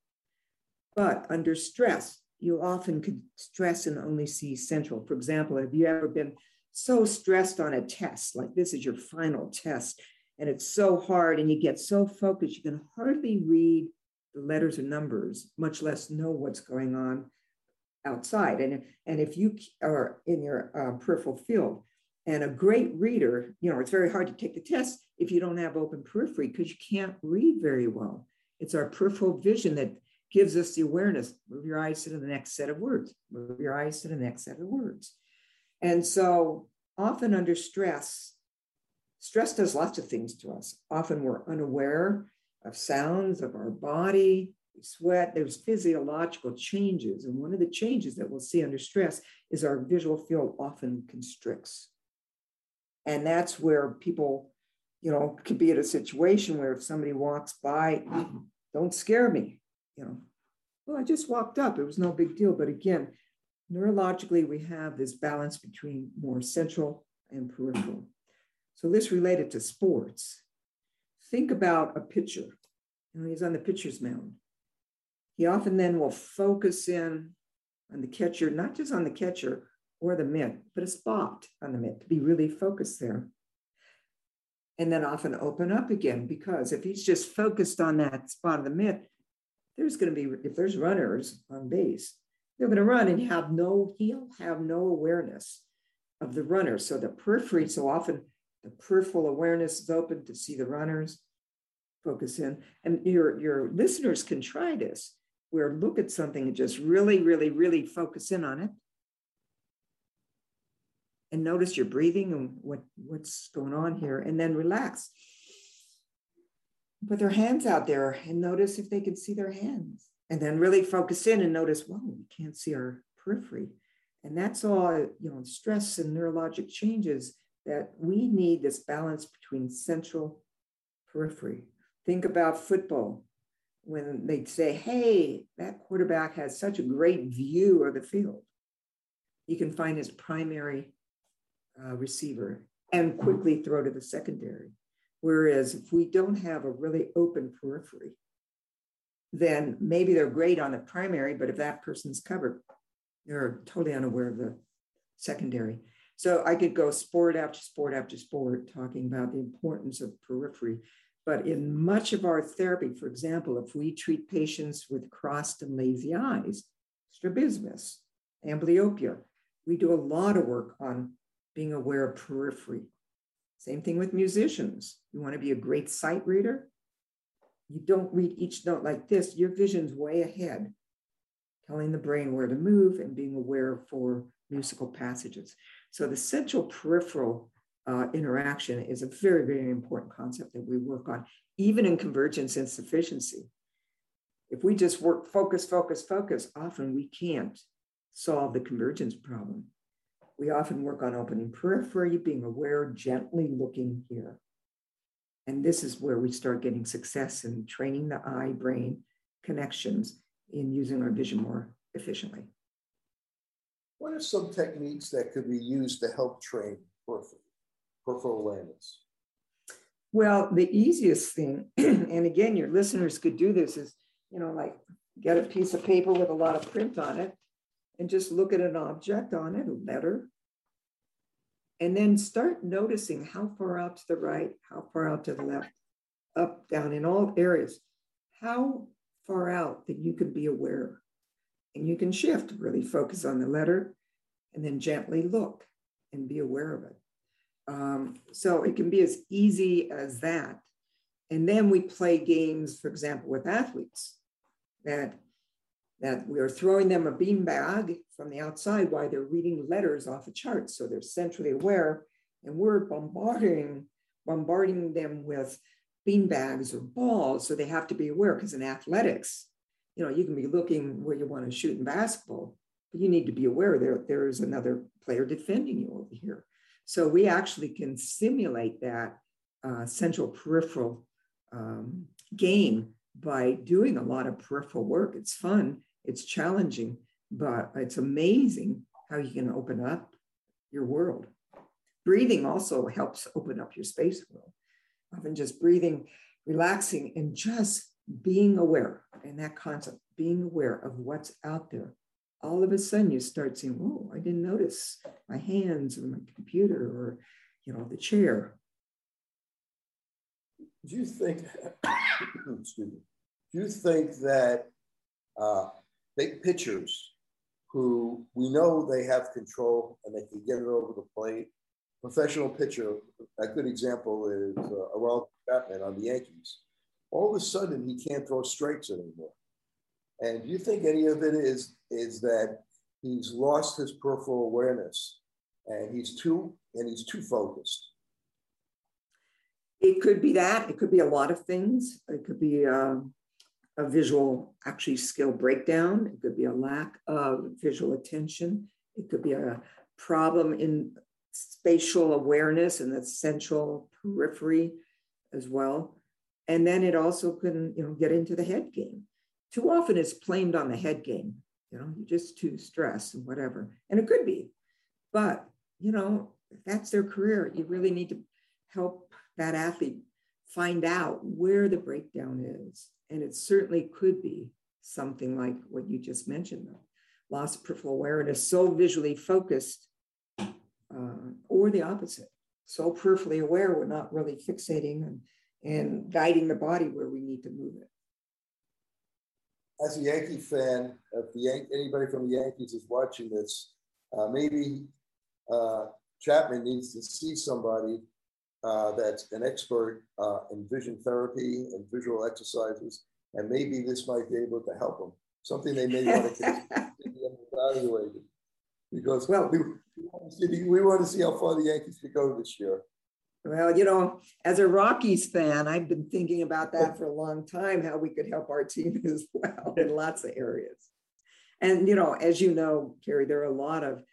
but under stress, you often could stress and only see central. For example, have you ever been so stressed on a test, like this is your final test, and it's so hard and you get so focused, you can hardly read the letters or numbers, much less know what's going on outside. And, and if you are in your uh, peripheral field and a great reader, you know, it's very hard to take the test if you don't have open periphery because you can't read very well. It's our peripheral vision that gives us the awareness, move your eyes to the next set of words, move your eyes to the next set of words. And so often under stress, Stress does lots of things to us. Often we're unaware of sounds, of our body, we sweat. There's physiological changes. And one of the changes that we'll see under stress is our visual field often constricts. And that's where people, you know, could be in a situation where if somebody walks by, don't scare me, you know. Well, I just walked up. It was no big deal. But again, neurologically, we have this balance between more central and peripheral. So this related to sports. Think about a pitcher. You know, he's on the pitcher's mound. He often then will focus in on the catcher, not just on the catcher or the mitt, but a spot on the mitt to be really focused there. And then often open up again, because if he's just focused on that spot of the mitt, there's going to be, if there's runners on base, they're going to run and have no, he'll have no awareness of the runner. So the periphery, so often the peripheral awareness is open to see the runners, focus in. And your, your listeners can try this, where look at something and just really, really, really focus in on it. And notice your breathing and what, what's going on here, and then relax. Put their hands out there and notice if they can see their hands, and then really focus in and notice, whoa, we can't see our periphery. And that's all, you know, stress and neurologic changes that we need this balance between central periphery. Think about football. When they say, hey, that quarterback has such a great view of the field, you can find his primary Uh, receiver and quickly throw to the secondary. Whereas if we don't have a really open periphery, then maybe they're great on the primary, but if that person's covered, they're totally unaware of the secondary. So I could go sport after sport after sport talking about the importance of periphery. But in much of our therapy, for example, if we treat patients with crossed and lazy eyes, strabismus, amblyopia, we do a lot of work on being aware of periphery. Same thing with musicians. You want to be a great sight reader? You don't read each note like this. Your vision's way ahead, telling the brain where to move and being aware for musical passages. So the central peripheral uh, interaction is a very, very important concept that we work on, even in convergence insufficiency. If we just work focus, focus, focus, often we can't solve the convergence problem. We often work on opening periphery, being aware, gently looking here. And this is where we start getting success in training the eye-brain connections in using our vision more efficiently. What are some techniques that could be used to help train peripheral, peripheral awareness? Well, the easiest thing, and again, your listeners could do this, is, you know, like get a piece of paper with a lot of print on it, and just look at an object on it, a letter, and then start noticing how far out to the right, how far out to the left, up, down, in all areas, how far out that you can be aware. And you can shift, really focus on the letter, and then gently look and be aware of it. Um, so it can be as easy as that. And then we play games, for example, with athletes that that we are throwing them a beanbag from the outside while they're reading letters off a chart. So they're centrally aware, and we're bombarding, bombarding them with beanbags or balls. So they have to be aware, because in athletics, you know, you can be looking where you want to shoot in basketball, but you need to be aware there, there is another player defending you over here. So we actually can simulate that uh, central peripheral um, game by doing a lot of peripheral work. It's fun. It's challenging, but it's amazing how you can open up your world. Breathing also helps open up your space world. Often just breathing, relaxing, and just being aware. And that concept, being aware of what's out there. All of a sudden you start seeing, oh, I didn't notice my hands or my computer or, you know, the chair. Do you think, excuse me, do you think that uh, big pitchers who we know they have control and they can get it over the plate, professional pitcher, a good example is uh, Aroldis Chapman on the Yankees, all of a sudden he can't throw strikes anymore. And do you think any of it is, is that he's lost his peripheral awareness and he's too, and he's too focused? It could be that. It could be a lot of things. It could be a, a visual, actually, skill breakdown. It could be a lack of visual attention. It could be a problem in spatial awareness and the central periphery as well. And then it also can, you know, get into the head game. Too often it's blamed on the head game. You know, you're just too stressed and whatever. And it could be, but, you know, if that's their career, you really need to help that athlete find out where the breakdown is. And it certainly could be something like what you just mentioned, though. Loss of peripheral awareness, so visually focused, uh, or the opposite, so peripherally aware, we're not really fixating and, and guiding the body where we need to move it. As a Yankee fan, if the Yan- anybody from the Yankees is watching this, uh, maybe uh, Chapman needs to see somebody uh, that's an expert uh, in vision therapy and visual exercises, and maybe this might be able to help them. Something they may want to evaluate, because well, we, we, want to see, we want to see how far the Yankees could go this year. Well, you know, as a Rockies fan, I've been thinking about that for a long time, how we could help our team as well in lots of areas. And, you know, as you know, Kerry, there are a lot of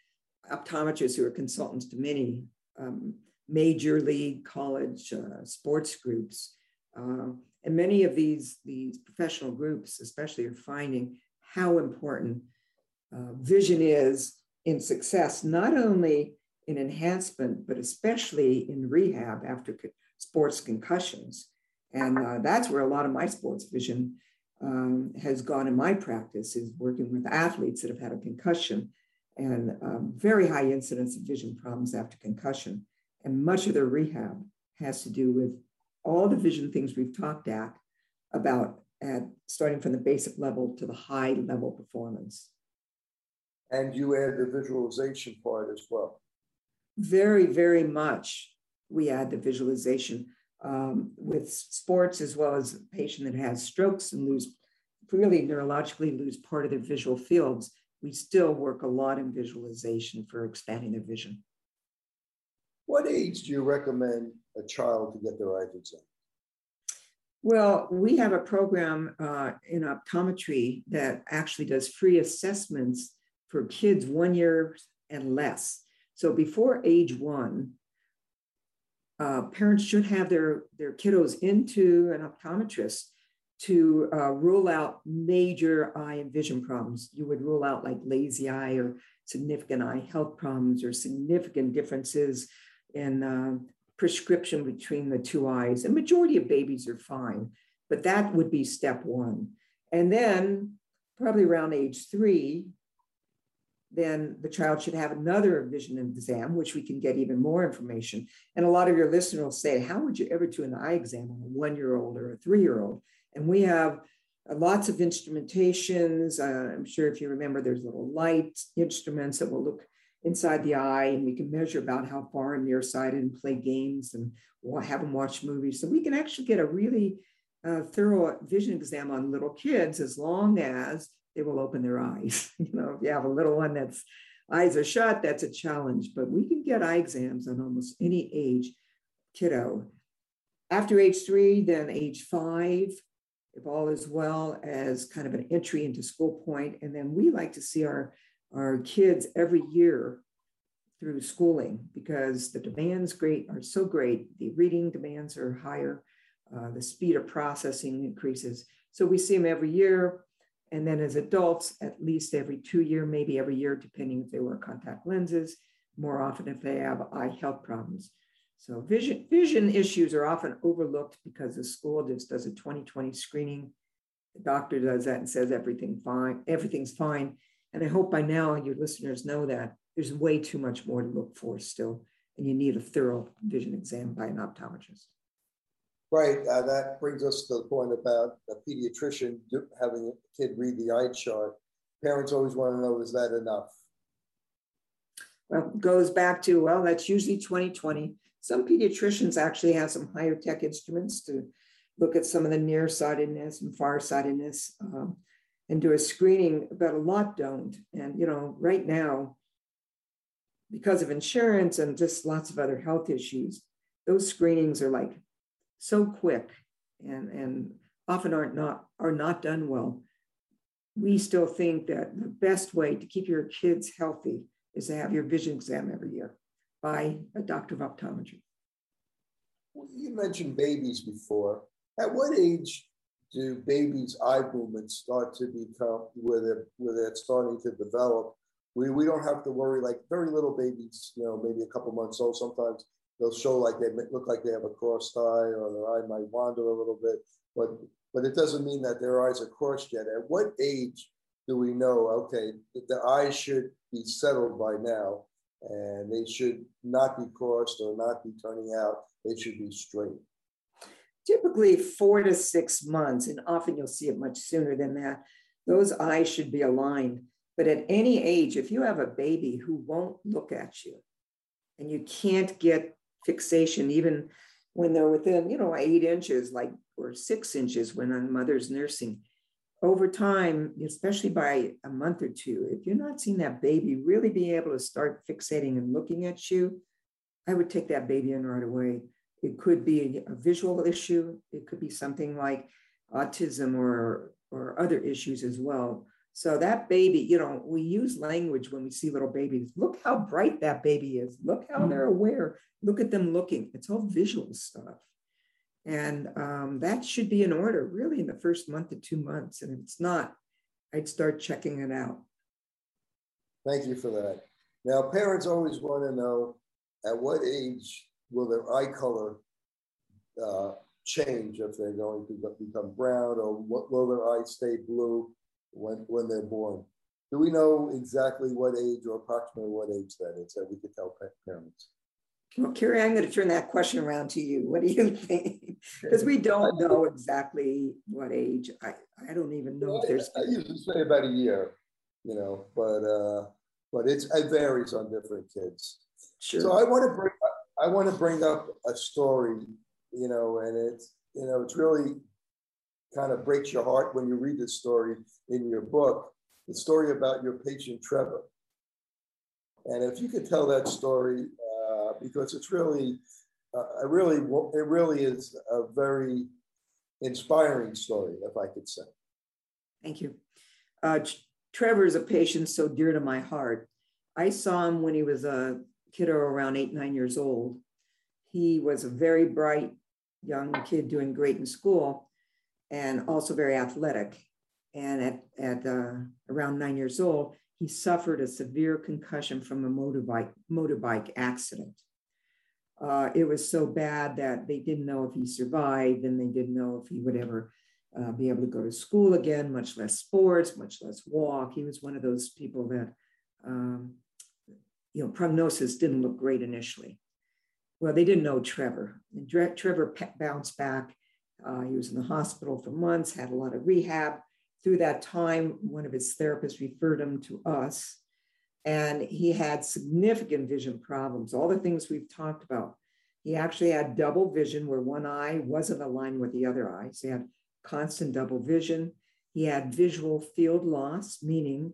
optometrists who are consultants to many um, major league college uh, sports groups. Uh, and many of these, these professional groups, especially, are finding how important uh, vision is in success, not only in enhancement, but especially in rehab after co- sports concussions. And uh, that's where a lot of my sports vision um, has gone in my practice, is working with athletes that have had a concussion and um, very high incidence of vision problems after concussion. And much of their rehab has to do with all the vision things we've talked at, about at, starting from the basic level to the high level performance. And you add the visualization part as well. Very, very much we add the visualization um, with sports, as well as a patient that has strokes and lose, really neurologically lose part of their visual fields. We still work a lot in visualization for expanding their vision. What age do you recommend a child to get their eyes examined? Well, we have a program uh, in optometry that actually does free assessments for kids one year and less. So before age one, uh, parents should have their, their kiddos into an optometrist to uh, rule out major eye and vision problems. You would rule out like lazy eye or significant eye health problems or significant differences in uh, prescription between the two eyes. The majority of babies are fine, but that would be step one. And then probably around age three, then the child should have another vision exam, which we can get even more information. And a lot of your listeners will say, how would you ever do an eye exam on a one-year-old or a three-year-old? And we have lots of instrumentations. Uh, I'm sure if you remember, there's little light instruments that will look inside the eye, and we can measure about how far and nearsighted, and play games and have them watch movies. So we can actually get a really uh, thorough vision exam on little kids, as long as they will open their eyes. You know, if you have a little one that's eyes are shut, that's a challenge, but we can get eye exams on almost any age kiddo. After age three, then age five, if all is well, as kind of an entry into school point. And then we like to see our, our kids every year through schooling, because the demands great are so great. The reading demands are higher. Uh, the speed of processing increases. So we see them every year. And then as adults, at least every two year, maybe every year, depending if they wear contact lenses, more often if they have eye health problems. So vision, vision issues are often overlooked because the school just does a twenty twenty screening. The doctor does that and says everything fine, everything's fine. And I hope by now your listeners know that there's way too much more to look for still, and you need a thorough vision exam by an optometrist. Right, uh, that brings us to the point about a pediatrician do, having a kid read the eye chart. Parents always want to know, is that enough? Well, it goes back to, well, that's usually twenty twenty. Some pediatricians actually have some higher tech instruments to look at some of the nearsightedness and farsightedness um, and do a screening, but a lot don't. And, you know, right now, because of insurance and just lots of other health issues, those screenings are like so quick and, and often are not, are not done well, we still think that the best way to keep your kids healthy is to have your vision exam every year by a doctor of optometry. Well, you mentioned babies before. At what age do babies' eye movements start to become where they're, where they're starting to develop? We, we don't have to worry, like very little babies, you know, maybe a couple months old, sometimes they'll show like they look like they have a crossed eye or their eye might wander a little bit, but, but it doesn't mean that their eyes are crossed yet. At what age do we know, okay, that the eyes should be settled by now and they should not be crossed or not be turning out, they should be straight? Typically four to six months, and often you'll see it much sooner than that. Those eyes should be aligned. But at any age, if you have a baby who won't look at you and you can't get fixation, even when they're within, you know, eight inches, like, or six inches when a mother's nursing, over time, especially by a month or two, if you're not seeing that baby really be able to start fixating and looking at you, I would take that baby in right away. It could be a visual issue. It could be something like autism or, or other issues as well. So that baby, you know, we use language when we see little babies. Look how bright that baby is. Look how they're aware. Look at them looking. It's all visual stuff. And um, that should be in order really in the first month to two months. And if it's not, I'd start checking it out. Thank you for that. Now, parents always want to know, at what age will their eye color uh, change if they're going to become brown, or what, will their eyes stay blue when, when they're born? Do we know exactly what age or approximately what age that is that we could tell parents? Well, Kerry, I'm going to turn that question around to you. What do you think? Because we don't know exactly what age. I, I don't even know well, if there's... I, I usually say about a year, you know, but uh, but it's, it varies on different kids. Sure. So I want to bring up, I want to bring up a story, you know, and it's, you know, it's really kind of breaks your heart when you read this story in your book, the story about your patient, Trevor. And if you could tell that story, uh, because it's really, uh, it really, it really is a very inspiring story, if I could say. Thank you. Uh, Trevor is a patient so dear to my heart. I saw him when he was a kiddo around eight, nine years old. He was a very bright young kid doing great in school and also very athletic. And at, at uh, around nine years old, he suffered a severe concussion from a motorbike, motorbike accident. Uh, it was so bad that they didn't know if he survived, and they didn't know if he would ever uh, be able to go to school again, much less sports, much less walk. He was one of those people that um, you know, prognosis didn't look great initially. Well, they didn't know Trevor. And Trevor bounced back. Uh, he was in the hospital for months, had a lot of rehab. Through that time, one of his therapists referred him to us, and he had significant vision problems, all the things we've talked about. He actually had double vision where one eye wasn't aligned with the other eye. So he had constant double vision. He had visual field loss, meaning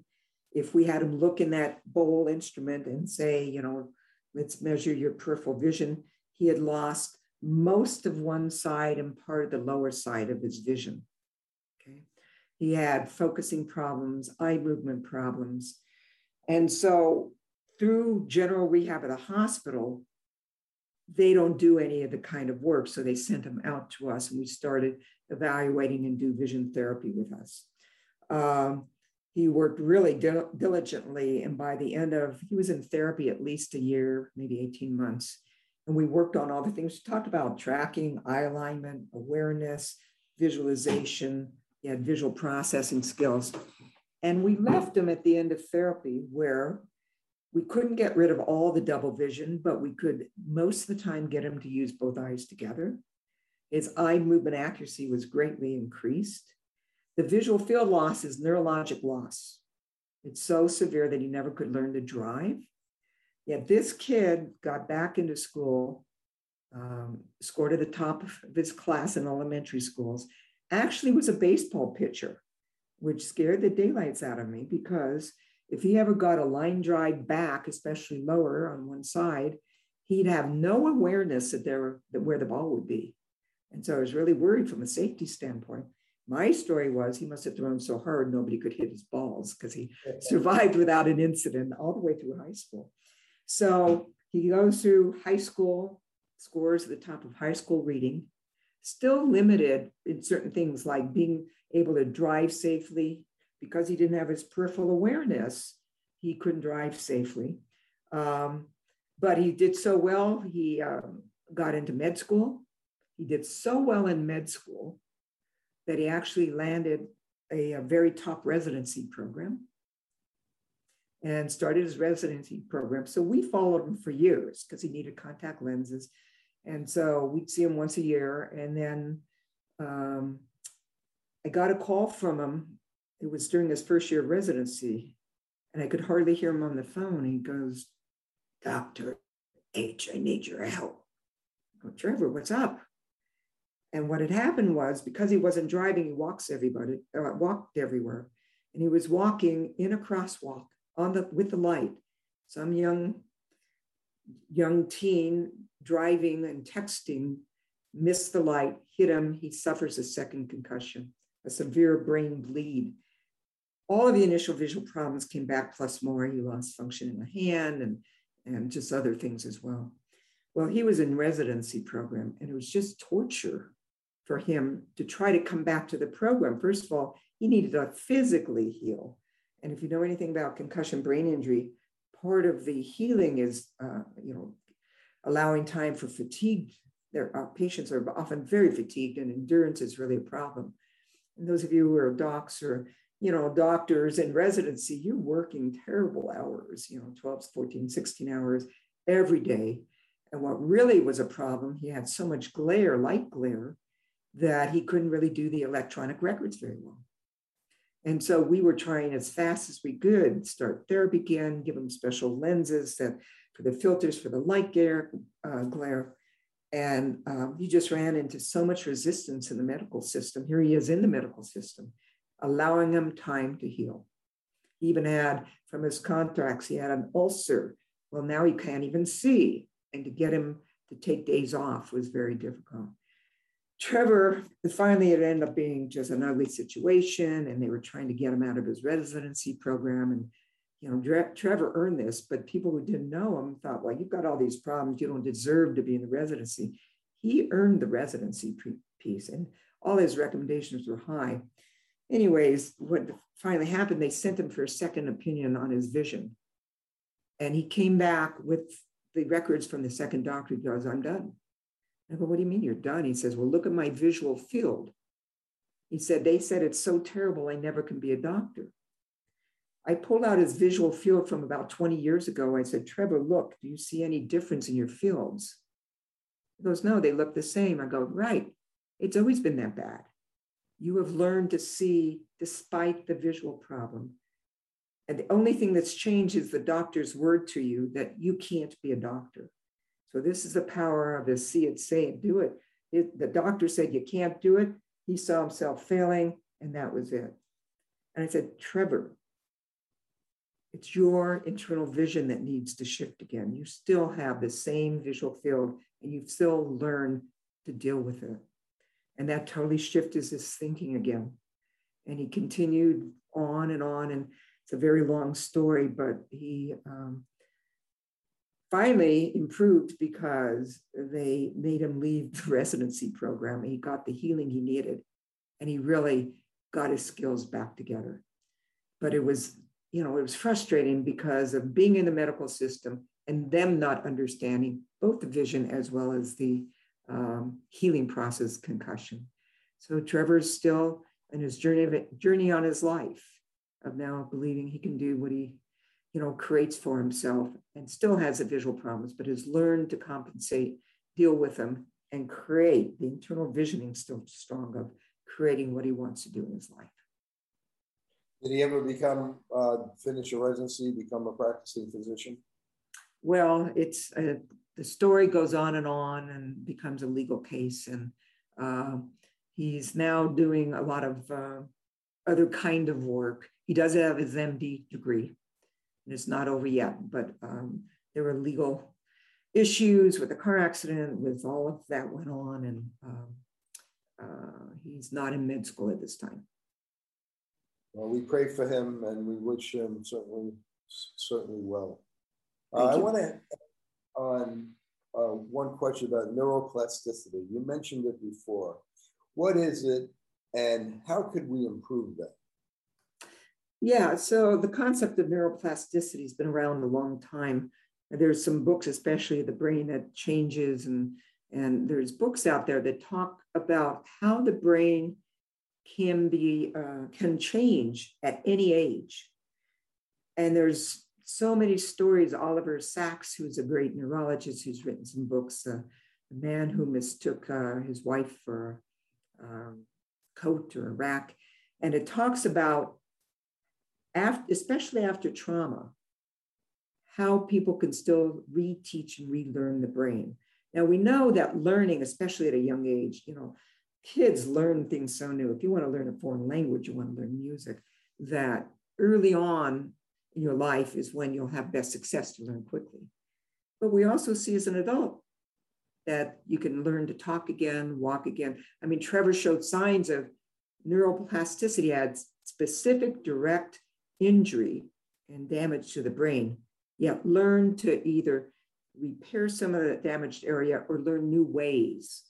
if we had him look in that bowl instrument and say, you know, let's measure your peripheral vision, he had lost most of one side and part of the lower side of his vision. Okay. He had focusing problems, eye movement problems. And so through general rehab at the hospital, they don't do any of the kind of work. So they sent him out to us, and we started evaluating and do vision therapy with us. Um, He worked really dil- diligently, and by the end of, he was in therapy at least a year, maybe eighteen months. And we worked on all the things we talked about: tracking, eye alignment, awareness, visualization. He had visual processing skills. And we left him at the end of therapy where we couldn't get rid of all the double vision, but we could most of the time get him to use both eyes together. His eye movement accuracy was greatly increased. The visual field loss is neurologic loss. It's so severe that he never could learn to drive. Yet this kid got back into school, um, scored at the top of his class in elementary schools, actually was a baseball pitcher, which scared the daylights out of me, because if he ever got a line drive back, especially lower on one side, he'd have no awareness that there, that where the ball would be. And so I was really worried from a safety standpoint. My story was he must have thrown so hard nobody could hit his balls because he survived without an incident all the way through high school. So he goes through high school, scores at the top of high school reading, still limited in certain things like being able to drive safely because he didn't have his peripheral awareness. He couldn't drive safely, um, but he did so well. He um, got into med school. He did so well in med school that he actually landed a, a very top residency program and started his residency program. So we followed him for years because he needed contact lenses. And so we'd see him once a year. And then um, I got a call from him. It was during his first year of residency, and I could hardly hear him on the phone. He goes, "Doctor H, I need your help." I go, "Trevor, what's up?" And what had happened was, because he wasn't driving, he walks everybody, uh, walked everywhere. And he was walking in a crosswalk on the with the light. Some young, young teen driving and texting missed the light, hit him. He suffers a second concussion, a severe brain bleed. All of the initial visual problems came back, plus more. He lost function in the hand and, and just other things as well. Well, he was in residency program, and it was just torture for him to try to come back to the program. First of all, he needed to physically heal. And if you know anything about concussion brain injury, part of the healing is, uh, you know, allowing time for fatigue. Their uh, patients are often very fatigued, and endurance is really a problem. And those of you who are docs or, you know, doctors in residency, you're working terrible hours, you know, twelve, fourteen, sixteen hours every day. And what really was a problem, he had so much glare, light glare, that he couldn't really do the electronic records very well. And so we were trying as fast as we could, start therapy again, give him special lenses that for the filters for the light glare. Uh, glare. And um, he just ran into so much resistance in the medical system. Here he is in the medical system, allowing him time to heal. He even had, from his contacts, he had an ulcer. Well, now he can't even see. And to get him to take days off was very difficult. Trevor, finally, it ended up being just an ugly situation, and they were trying to get him out of his residency program. And, you know, Trevor earned this, but people who didn't know him thought, well, you've got all these problems. You don't deserve to be in the residency. He earned the residency piece, and all his recommendations were high. Anyways, what finally happened, they sent him for a second opinion on his vision. And he came back with the records from the second doctor. Goes, "I'm done." I go, "What do you mean you're done?" He says, "Well, look at my visual field." He said, "They said it's so terrible, I never can be a doctor." I pulled out his visual field from about twenty years ago. I said, "Trevor, look, do you see any difference in your fields?" He goes, "No, they look the same." I go, "Right. It's always been that bad. You have learned to see despite the visual problem. And the only thing that's changed is the doctor's word to you that you can't be a doctor." So this is the power of his see it, say it, do it. it. The doctor said, "You can't do it." He saw himself failing, and that was it. And I said, "Trevor, it's your internal vision that needs to shift again. You still have the same visual field, and you've still learned to deal with it." And that totally shifted his thinking again. And he continued on and on, and it's a very long story, but he um, finally improved because they made him leave the residency program. He got the healing he needed, and he really got his skills back together. But it was, you know, it was frustrating because of being in the medical system and them not understanding both the vision as well as the um, healing process, concussion. So Trevor's still in his journey of it, journey on his life. Of now believing he can do what he, you know, creates for himself, and still has the visual problems, but has learned to compensate, deal with them, and create the internal visioning still strong of creating what he wants to do in his life. Did he ever become, uh, finish a residency, become a practicing physician? Well, it's, uh, the story goes on and on and becomes a legal case. And uh, he's now doing a lot of uh, other kind of work. He does have his M D degree, and it's not over yet, but um, there were legal issues with a car accident, with all of that went on, and um, he's not in med school at this time. Well, we pray for him and we wish him certainly, certainly well. Uh, I want to end on uh, one question about neuroplasticity. You mentioned it before. What is it and how could we improve that? Yeah, so the concept of neuroplasticity has been around a long time. There's some books, especially The Brain That Changes, and, and there's books out there that talk about how the brain can be, uh, can change at any age. And there's so many stories. Oliver Sacks, who's a great neurologist, who's written some books, uh, a man who mistook uh, his wife for a um, coat or a rack. And it talks about, after, especially after trauma, how people can still reteach and relearn the brain. Now, we know that learning, especially at a young age, you know, kids learn things so new. If you want to learn a foreign language, you want to learn music, that early on in your life is when you'll have best success to learn quickly. But we also see as an adult that you can learn to talk again, walk again. I mean, Trevor showed signs of neuroplasticity at specific direct injury and damage to the brain, yet learn to either repair some of that damaged area or learn new ways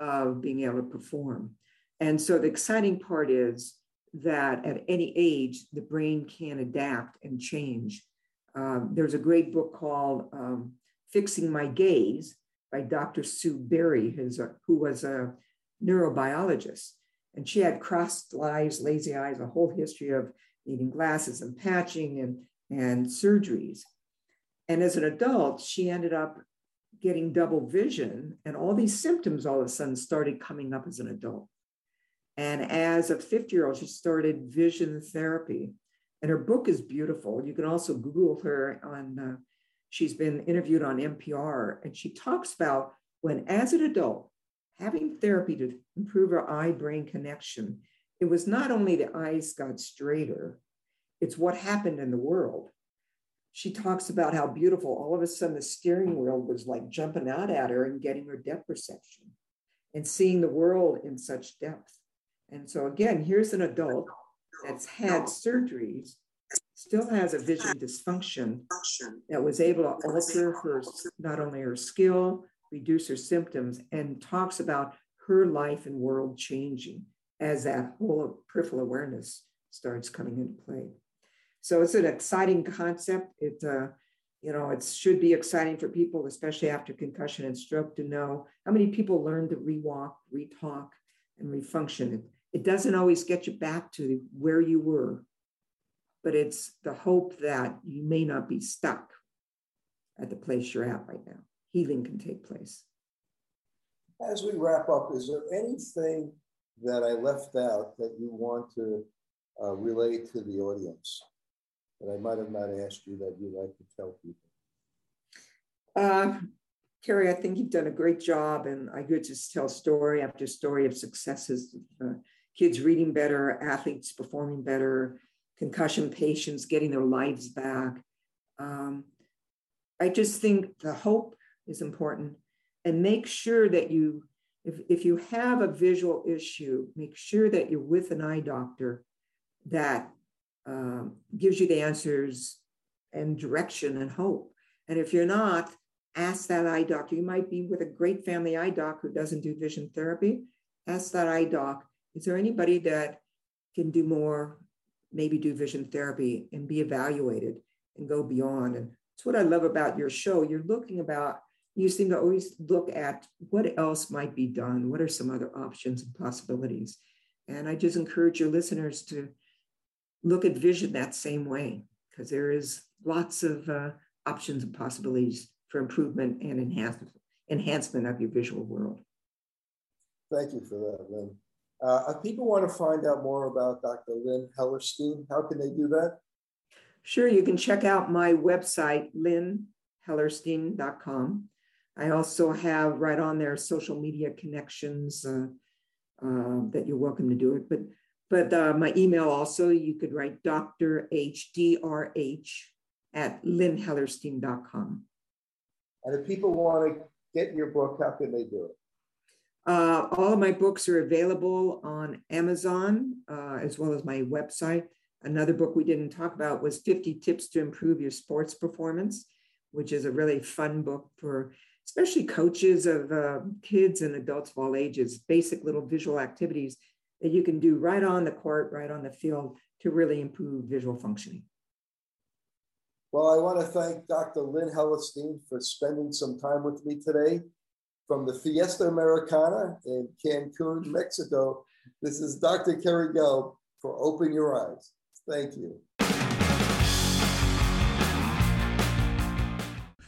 of being able to perform. And so the exciting part is that at any age, the brain can adapt and change. Um, there's a great book called um, Fixing My Gaze by Doctor Sue Berry, who's a, who was a neurobiologist. And she had crossed eyes, lazy eyes, a whole history of needing glasses and patching and, and surgeries. And as an adult, she ended up getting double vision, and all these symptoms all of a sudden started coming up as an adult. And as a fifty-year-old, she started vision therapy. And her book is beautiful. You can also Google her on, uh, she's been interviewed on N P R, and she talks about when, as an adult, having therapy to improve her eye-brain connection, it was not only the eyes got straighter, it's what happened in the world. She talks about how beautiful, all of a sudden the steering wheel was like jumping out at her and getting her depth perception and seeing the world in such depth. And so again, here's an adult that's had surgeries, still has a vision dysfunction, that was able to alter her, not only her skill, reduce her symptoms, and talks about her life and world changing as that whole peripheral awareness starts coming into play. So it's an exciting concept. It, uh, you know, it should be exciting for people, especially after concussion and stroke, to know how many people learn to rewalk, retalk, and refunction. It, it doesn't always get you back to where you were, but it's the hope that you may not be stuck at the place you're at right now. Healing can take place. As we wrap up, is there anything that I left out that you want to uh, relay to the audience that I might have not asked you that you'd like to tell people? Uh, Kerry, I think you've done a great job, and I could just tell story after story of successes, uh, kids reading better, athletes performing better, concussion patients getting their lives back. Um, I just think the hope is important, and make sure that you, if, if you have a visual issue, make sure that you're with an eye doctor that Um, gives you the answers and direction and hope. And if you're not, ask that eye doctor. You might be with a great family eye doc who doesn't do vision therapy. Ask that eye doc, is there anybody that can do more, maybe do vision therapy and be evaluated and go beyond? And it's what I love about your show. You're looking about, you seem to always look at what else might be done. What are some other options and possibilities? And I just encourage your listeners to look at vision that same way, because there is lots of uh, options and possibilities for improvement and enhancement, enhancement of your visual world. Thank you for that, Lynn. Uh, if people want to find out more about Doctor Lynn Hellerstein, how can they do that? Sure, you can check out my website, lynn hellerstein dot com. I also have right on there social media connections uh, uh, that you're welcome to do it. But But uh, my email also, you could write Doctor H D R H at lynn hellerstein dot com. And if people want to get your book, how can they do it? Uh, all of my books are available on Amazon, uh, as well as my website. Another book we didn't talk about was fifty tips to Improve Your Sports Performance, which is a really fun book for especially coaches of uh, kids and adults of all ages, basic little visual activities that you can do right on the court, right on the field to really improve visual functioning. Well, I want to thank Doctor Lynn Hellerstein for spending some time with me today. From the Fiesta Americana in Cancun, Mexico, this is Doctor Kerry Gill for Open Your Eyes. Thank you.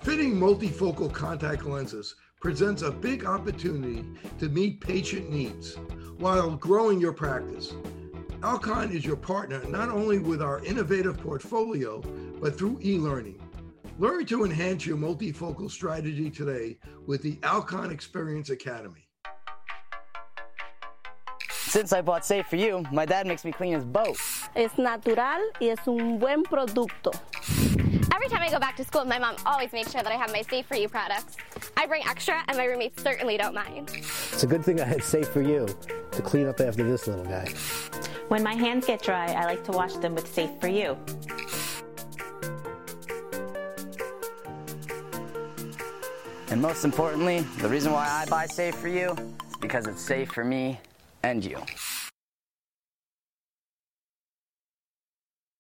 Fitting multifocal contact lenses presents a big opportunity to meet patient needs while growing your practice. Alcon is your partner not only with our innovative portfolio, but through e-learning. Learn to enhance your multifocal strategy today with the Alcon Experience Academy. Since I bought Safe for You, my dad makes me clean his boat. Es natural y es un buen producto. Every time I go back to school, my mom always makes sure that I have my Safe for You products. I bring extra, and my roommates certainly don't mind. It's a good thing I had Safe for You to clean up after this little guy. When my hands get dry, I like to wash them with Safe for You. And most importantly, the reason why I buy Safe for You is because it's safe for me and you.